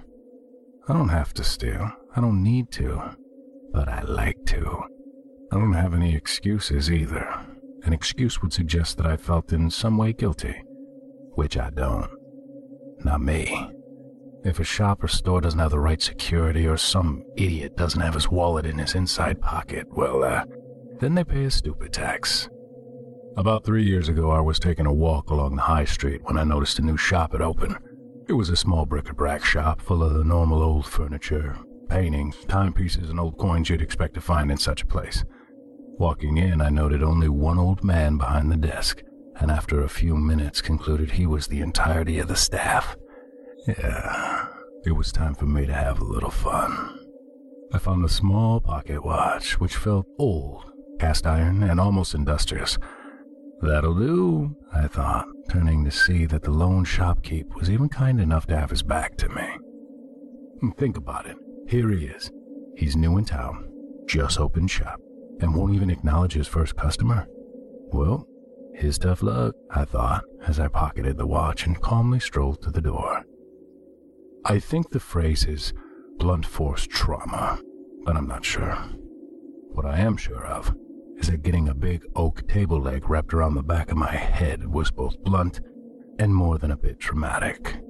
I don't have to steal. I don't need to. But I like to. I don't have any excuses either. An excuse would suggest that I felt in some way guilty, which I don't. Not me. If a shop or store doesn't have the right security or some idiot doesn't have his wallet in his inside pocket, well, uh, then they pay a stupid tax. About three years ago, I was taking a walk along the high street when I noticed a new shop had opened. It was a small bric-a-brac shop full of the normal old furniture, paintings, timepieces, and old coins you'd expect to find in such a place. Walking in, I noted only one old man behind the desk, and after a few minutes concluded he was the entirety of the staff. Yeah, it was time for me to have a little fun. I found a small pocket watch, which felt old, cast iron, and almost industrious. That'll do, I thought, turning to see that the lone shopkeep was even kind enough to have his back to me. Think about it. Here he is. He's new in town, just opened shop, and won't even acknowledge his first customer. Well, his tough luck, I thought, as I pocketed the watch and calmly strolled to the door. I think the phrase is blunt force trauma, but I'm not sure. What I am sure of is that getting a big oak table leg wrapped around the back of my head was both blunt and more than a bit traumatic.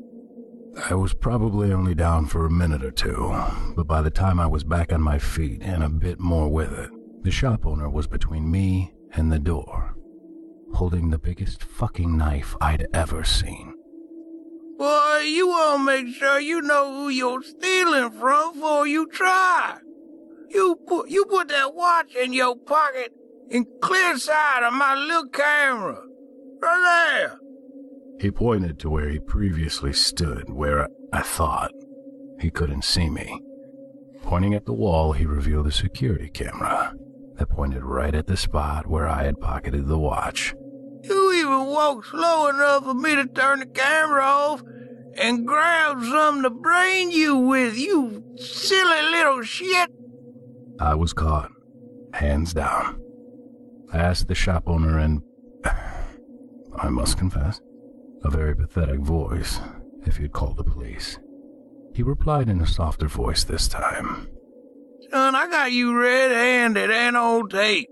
I was probably only down for a minute or two, but by the time I was back on my feet and a bit more with it, the shop owner was between me and the door, holding the biggest fucking knife I'd ever seen. Boy, you want to make sure you know who you're stealing from before you try. You put, you put that watch in your pocket and clear side of my little camera. Right there. He pointed to where he previously stood, where I thought he couldn't see me. Pointing at the wall, he revealed a security camera that pointed right at the spot where I had pocketed the watch. You even walked slow enough for me to turn the camera off and grab something to brain you with, you silly little shit. I was caught, hands down. I asked the shop owner in, I must confess, a very pathetic voice, if he'd called the police. He replied in a softer voice this time. Son, I got you red-handed and on tape.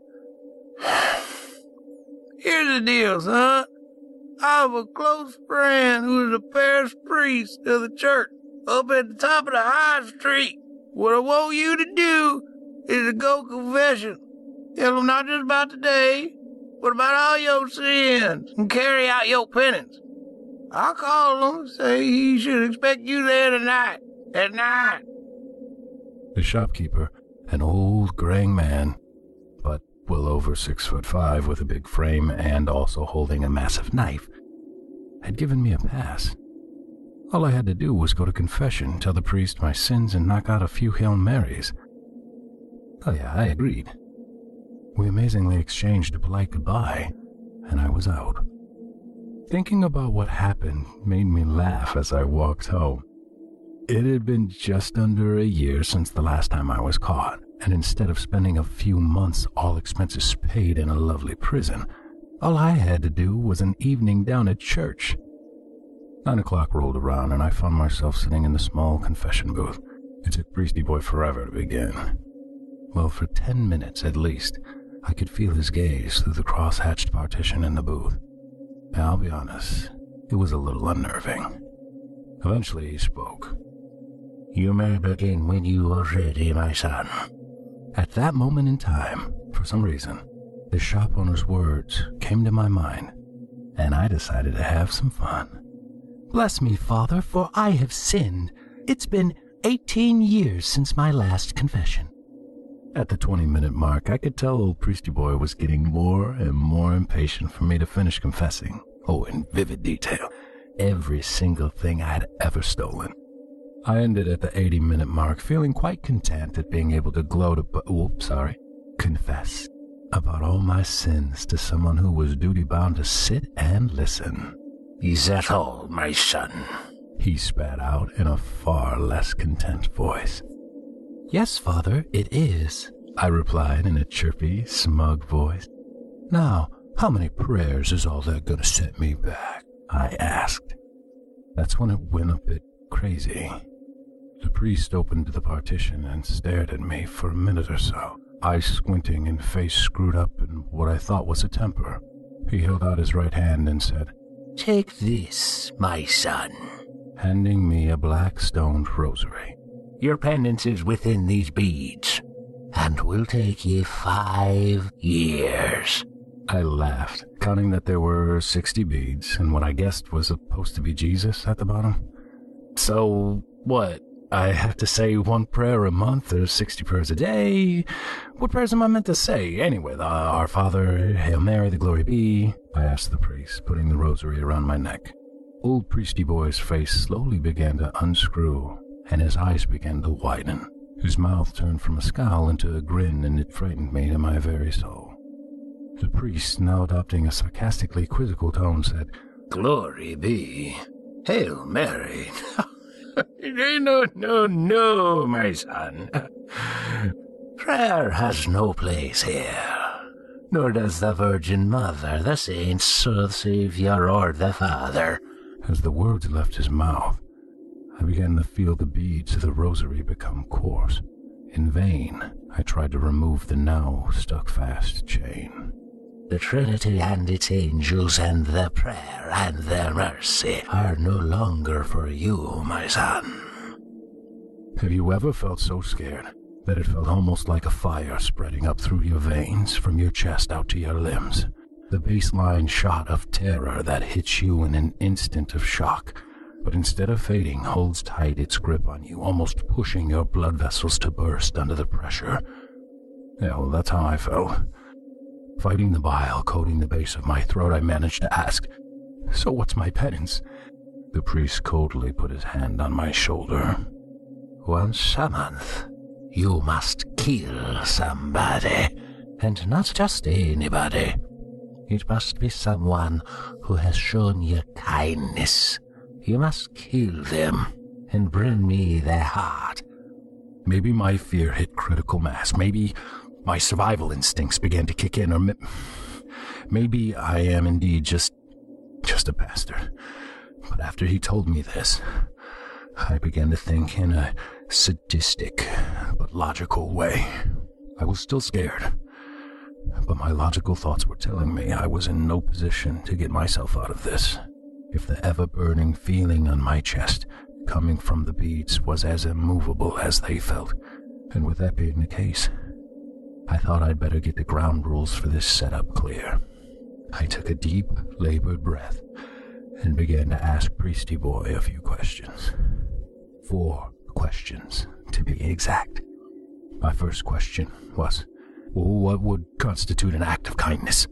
Here's the deal, son. I have a close friend who is a parish priest of the church up at the top of the high street. What I want you to do is to go confession. Tell him not just about today, but about all your sins and carry out your penance. I'll call him and say he should expect you there tonight. At night. The shopkeeper, an old graying man, well over six foot five with a big frame and also holding a massive knife, had given me a pass. All I had to do was go to confession, tell the priest my sins, and knock out a few Hail Marys. Oh yeah, I agreed. We amazingly exchanged a polite goodbye, and I was out. Thinking about what happened made me laugh as I walked home. It had been just under a year since the last time I was caught. And instead of spending a few months all expenses paid in a lovely prison, all I had to do was an evening down at church. Nine o'clock rolled around, and I found myself sitting in the small confession booth. It took Priesty Boy forever to begin. Well, for ten minutes at least, I could feel his gaze through the cross-hatched partition in the booth. Now, I'll be honest, it was a little unnerving. Eventually, he spoke. You may begin when you are ready, my son. At that moment in time, for some reason, the shop owner's words came to my mind, and I decided to have some fun. Bless me, Father, for I have sinned. It's been eighteen years since my last confession. At the twenty-minute mark, I could tell old Priesty Boy was getting more and more impatient for me to finish confessing, oh, in vivid detail, every single thing I'd ever stolen. I ended at the eighty-minute mark, feeling quite content at being able to gloat about, oh, sorry, confess about all my sins to someone who was duty-bound to sit and listen. Is that all, my son? He spat out in a far less content voice. Yes, Father, it is, I replied in a chirpy, smug voice. Now, how many prayers is all that gonna set me back? I asked. That's when it went a bit crazy. The priest opened the partition and stared at me for a minute or so, eyes squinting and face screwed up in what I thought was a temper. He held out his right hand and said, Take this, my son. handing me a black stoned rosary. Your penance is within these beads, and will take ye five years. I laughed, counting that there were sixty beads, and what I guessed was supposed to be Jesus at the bottom. So, what? I have to say one prayer a month or sixty prayers a day? What prayers am I meant to say? Anyway, the, Our Father, Hail Mary, the glory be, I asked the priest, putting the rosary around my neck. Old priesty boy's face slowly began to unscrew, and his eyes began to widen. His mouth turned from a scowl into a grin, and it frightened me to my very soul. The priest, now adopting a sarcastically quizzical tone, said, Glory be, Hail Mary. No, no, no, my son. Prayer has no place here, nor does the Virgin Mother, the saints, or the Savior, or the Father. As the words left his mouth, I began to feel the beads of the rosary become coarse. In vain, I tried to remove the now stuck fast chain. The Trinity and its angels and their prayer and their mercy are no longer for you, my son. Have you ever felt so scared that it felt almost like a fire spreading up through your veins from your chest out to your limbs? The baseline shot of terror that hits you in an instant of shock, but instead of fading, holds tight its grip on you, almost pushing your blood vessels to burst under the pressure. Yeah, well, that's how I felt. Fighting the bile coating the base of my throat, I managed to ask, So what's my penance? The priest coldly put his hand on my shoulder. Once a month, you must kill somebody, and not just anybody. It must be someone who has shown you kindness. You must kill them and bring me their heart. Maybe my fear hit critical mass. Maybe my survival instincts began to kick in, or m- maybe I am indeed just, just a bastard. But after he told me this, I began to think in a sadistic but logical way. I was still scared, but my logical thoughts were telling me I was in no position to get myself out of this. If the ever-burning feeling on my chest coming from the beads was as immovable as they felt, and with that being the case, I thought I'd better get the ground rules for this setup clear. I took a deep, labored breath and began to ask Priesty Boy a few questions. Four questions, to be exact. My first question was, what would constitute an act of kindness?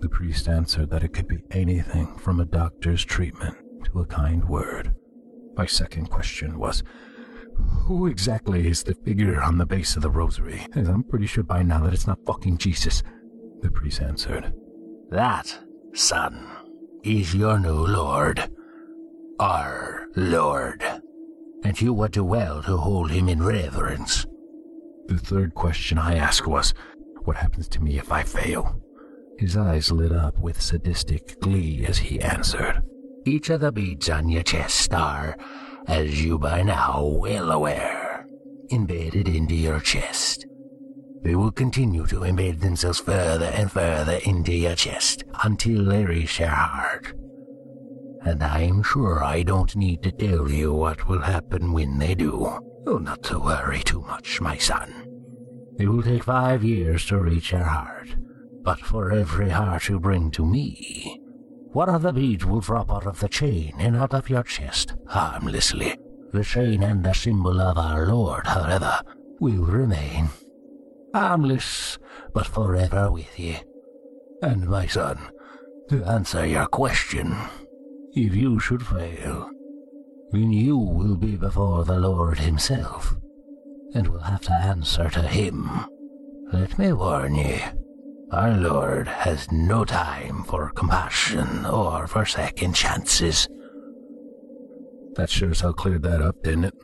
The priest answered that it could be anything from a doctor's treatment to a kind word. My second question was, who exactly is the figure on the base of the rosary? And I'm pretty sure by now that it's not fucking Jesus. The priest answered, That, son, is your new lord. Our lord. And you would do well to hold him in reverence. The third question I asked was, What happens to me if I fail? His eyes lit up with sadistic glee as he answered, Each of the beads on your chest are, as you by now are well aware, embedded into your chest. They will continue to embed themselves further and further into your chest until they reach your heart. And I am sure I don't need to tell you what will happen when they do. Oh, not to worry too much, my son. It will take five years to reach your heart, but for every heart you bring to me, one of the beads will drop out of the chain and out of your chest harmlessly. The chain and the symbol of our Lord, however, will remain harmless, but forever with you. And my son, to answer your question, if you should fail, then you will be before the Lord himself, and will have to answer to him. Let me warn you, our Lord has no time for compassion or for second chances. That sure as hell cleared that up, didn't it?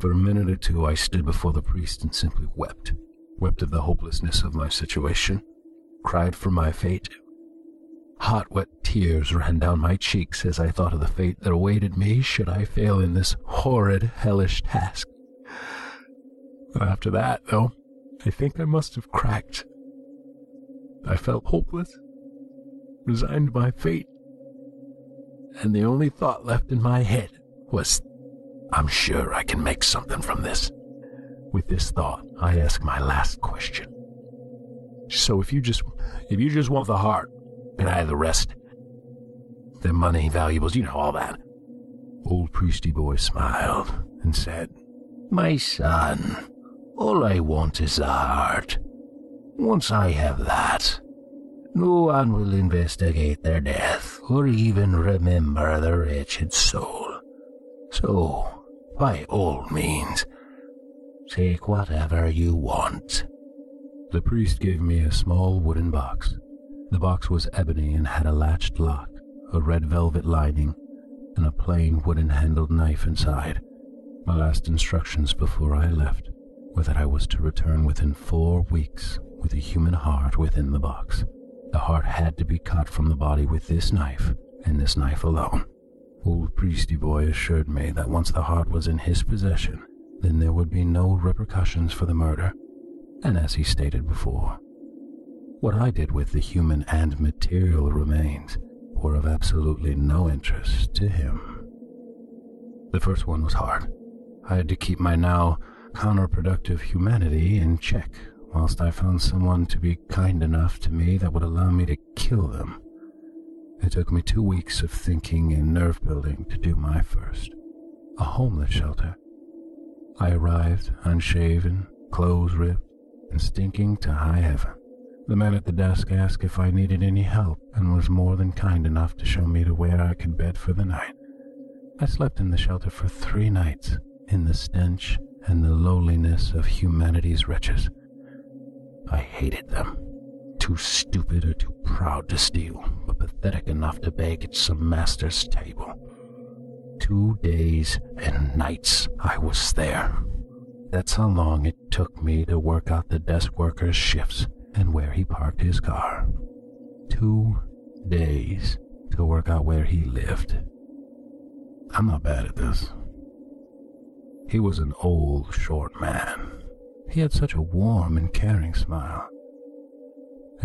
For a minute or two, I stood before the priest and simply wept. Wept of the hopelessness of my situation. Cried for my fate. Hot, wet tears ran down my cheeks as I thought of the fate that awaited me should I fail in this horrid, hellish task. After that, though, I think I must have cracked. I felt hopeless, resigned to my fate, and the only thought left in my head was, I'm sure I can make something from this. With this thought, I ask my last question. So if you just, if you just want the heart, and I have the rest, the money, valuables, you know, all that. Old priesty boy smiled and said, My son, all I want is the heart. Once I have that, no one will investigate their death or even remember the wretched soul. So, by all means, take whatever you want. The priest gave me a small wooden box. The box was ebony and had a latched lock, a red velvet lining, and a plain wooden-handled knife inside. My last instructions before I left were that I was to return within four weeks with a human heart within the box. The heart had to be cut from the body with this knife, and this knife alone. Old priesty boy assured me that once the heart was in his possession, then there would be no repercussions for the murder. And as he stated before, what I did with the human and material remains were of absolutely no interest to him. The first one was hard. I had to keep my now counterproductive humanity in check, whilst I found someone to be kind enough to me that would allow me to kill them. It took me two weeks of thinking and nerve building to do my first, a homeless shelter. I arrived unshaven, clothes ripped, and stinking to high heaven. The man at the desk asked if I needed any help and was more than kind enough to show me to where I could bed for the night. I slept in the shelter for three nights, in the stench and the lowliness of humanity's wretches. I hated them. Too stupid or too proud to steal, but pathetic enough to beg at some master's table. Two days and nights I was there. That's how long it took me to work out the desk worker's shifts and where he parked his car. Two days to work out where he lived. I'm not bad at this. He was an old, short man. He had such a warm and caring smile.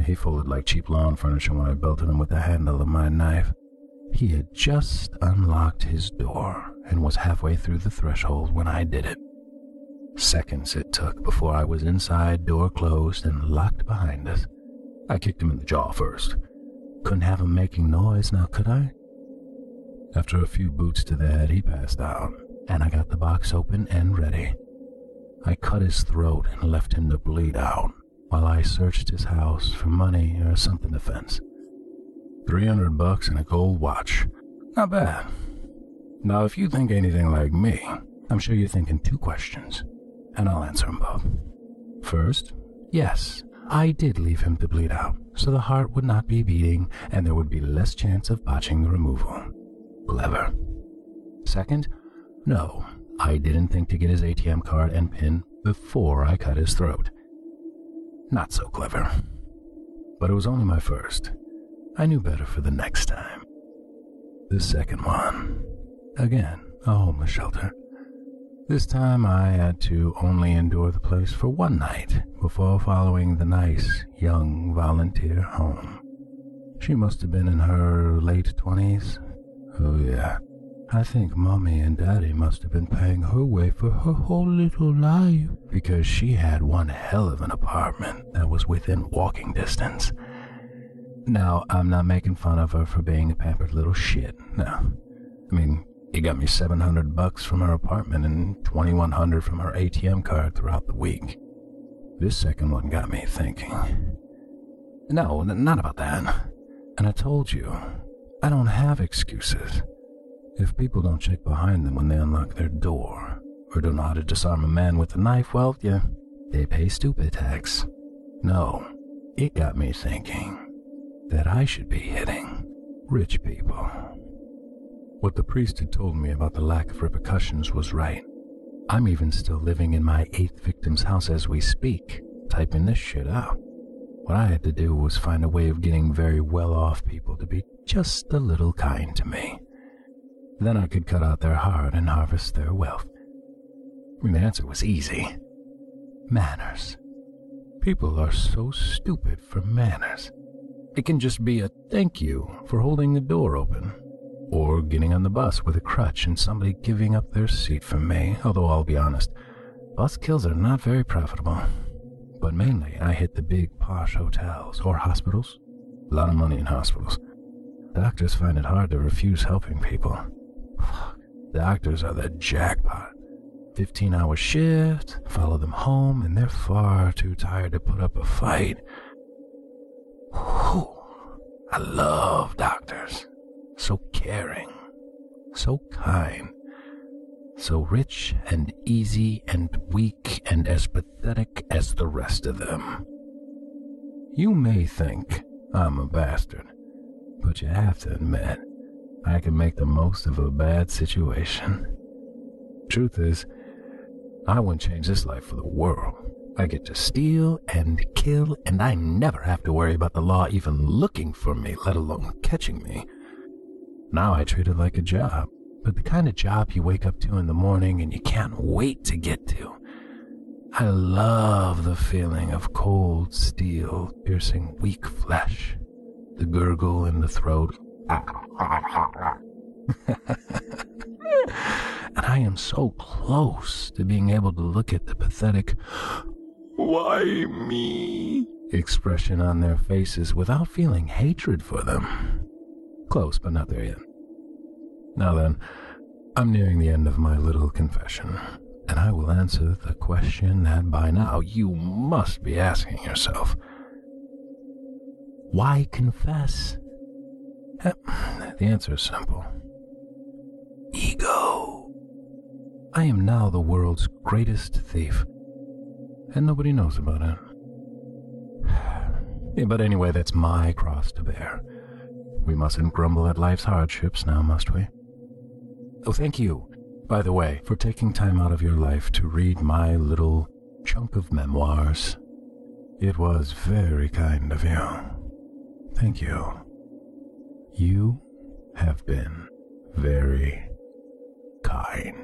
He folded like cheap lawn furniture when I belted him with the handle of my knife. He had just unlocked his door and was halfway through the threshold when I did it. Seconds it took before I was inside, door closed and locked behind us. I kicked him in the jaw first. Couldn't have him making noise now, could I? After a few boots to the head, he passed out, and I got the box open and ready. I cut his throat and left him to bleed out while I searched his house for money or something to fence. three hundred bucks and a gold watch. Not bad. Now, if you think anything like me, I'm sure you're thinking two questions, and I'll answer them both. First, yes, I did leave him to bleed out, so the heart would not be beating, and there would be less chance of botching the removal. Clever. Second, no, I didn't think to get his A T M card and PIN before I cut his throat. Not so clever. But it was only my first. I knew better for the next time. The second one. Again, a homeless shelter. This time I had to only endure the place for one night before following the nice, young volunteer home. She must have been in her late twenties. Oh yeah, I think Mommy and Daddy must have been paying her way for her whole little life, because she had one hell of an apartment that was within walking distance. Now, I'm not making fun of her for being a pampered little shit, no. I mean, it got me seven hundred bucks from her apartment and twenty-one hundred from her A T M card throughout the week. This second one got me thinking. No, n- not about that. And I told you, I don't have excuses. If people don't check behind them when they unlock their door, or don't know how to disarm a man with a knife, well, yeah, they pay stupid tax. No, it got me thinking that I should be hitting rich people. What the priest had told me about the lack of repercussions was right. I'm even still living in my eighth victim's house as we speak, typing this shit out. What I had to do was find a way of getting very well-off people to be just a little kind to me. Then I could cut out their heart and harvest their wealth. I mean, the answer was easy. Manners. People are so stupid for manners. It can just be a thank you for holding the door open. or getting on the bus with a crutch and somebody giving up their seat for me, although I'll be honest, bus kills are not very profitable. But mainly I hit the big posh hotels or hospitals. A lot of money in hospitals. Doctors find it hard to refuse helping people. Fuck, doctors are the jackpot. fifteen hour shift, follow them home, and they're far too tired to put up a fight. Whew. I love doctors. So caring, so kind, so rich and easy and weak and as pathetic as the rest of them. You may think I'm a bastard, but you have to admit, I can make the most of a bad situation. Truth is, I wouldn't change this life for the world. I get to steal and kill, and I never have to worry about the law even looking for me, let alone catching me. Now I treat it like a job, but the kind of job you wake up to in the morning and you can't wait to get to. I love the feeling of cold steel piercing weak flesh, the gurgle in the throat. And I am so close to being able to look at the pathetic, "Why me?" expression on their faces without feeling hatred for them. Close, but not there yet. Now then, I'm nearing the end of my little confession, and I will answer the question that by now you must be asking yourself. Why confess? The answer is simple. Ego. I am now the world's greatest thief, and nobody knows about it. Yeah, but anyway, that's my cross to bear. We mustn't grumble at life's hardships now, must we? Oh, thank you, by the way, for taking time out of your life to read my little chunk of memoirs. It was very kind of you. Thank you. You have been very kind.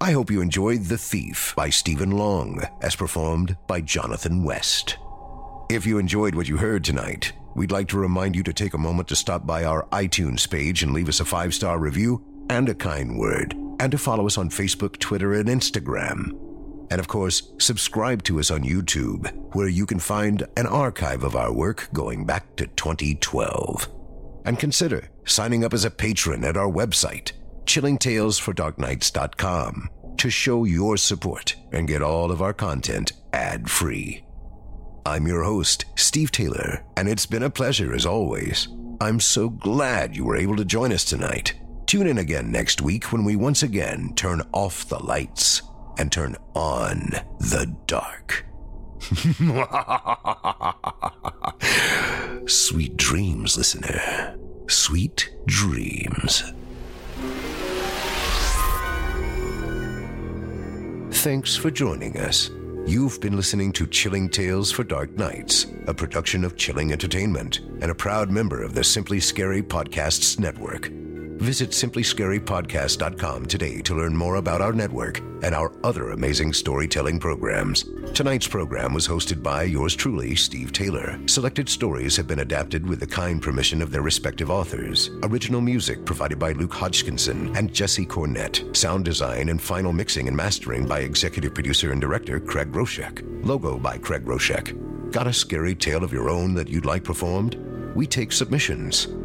I hope you enjoyed The Thief by Stephen Long, as performed by Jonathan West. If you enjoyed what you heard tonight, we'd like to remind you to take a moment to stop by our iTunes page and leave us a five-star review and a kind word, and to follow us on Facebook, Twitter, and Instagram. And of course, subscribe to us on YouTube, where you can find an archive of our work going back to twenty twelve. And consider signing up as a patron at our website, chilling tales for dark nights dot com, to show your support and get all of our content ad-free. I'm your host, Steve Taylor, and it's been a pleasure as always. I'm so glad you were able to join us tonight. Tune in again next week when we once again turn off the lights and turn on the dark. Sweet dreams, listener. Sweet dreams. Thanks for joining us. You've been listening to Chilling Tales for Dark Nights, a production of Chilling Entertainment, and a proud member of the Simply Scary Podcasts Network. Visit simply scary podcast dot com today to learn more about our network and our other amazing storytelling programs. Tonight's program was hosted by yours truly, Steve Taylor. Selected stories have been adapted with the kind permission of their respective authors. Original music provided by Luke Hodgkinson and Jesse Cornett. Sound design and final mixing and mastering by executive producer and director Craig Roshek. Logo by Craig Roshek. Got a scary tale of your own that you'd like performed? We take submissions.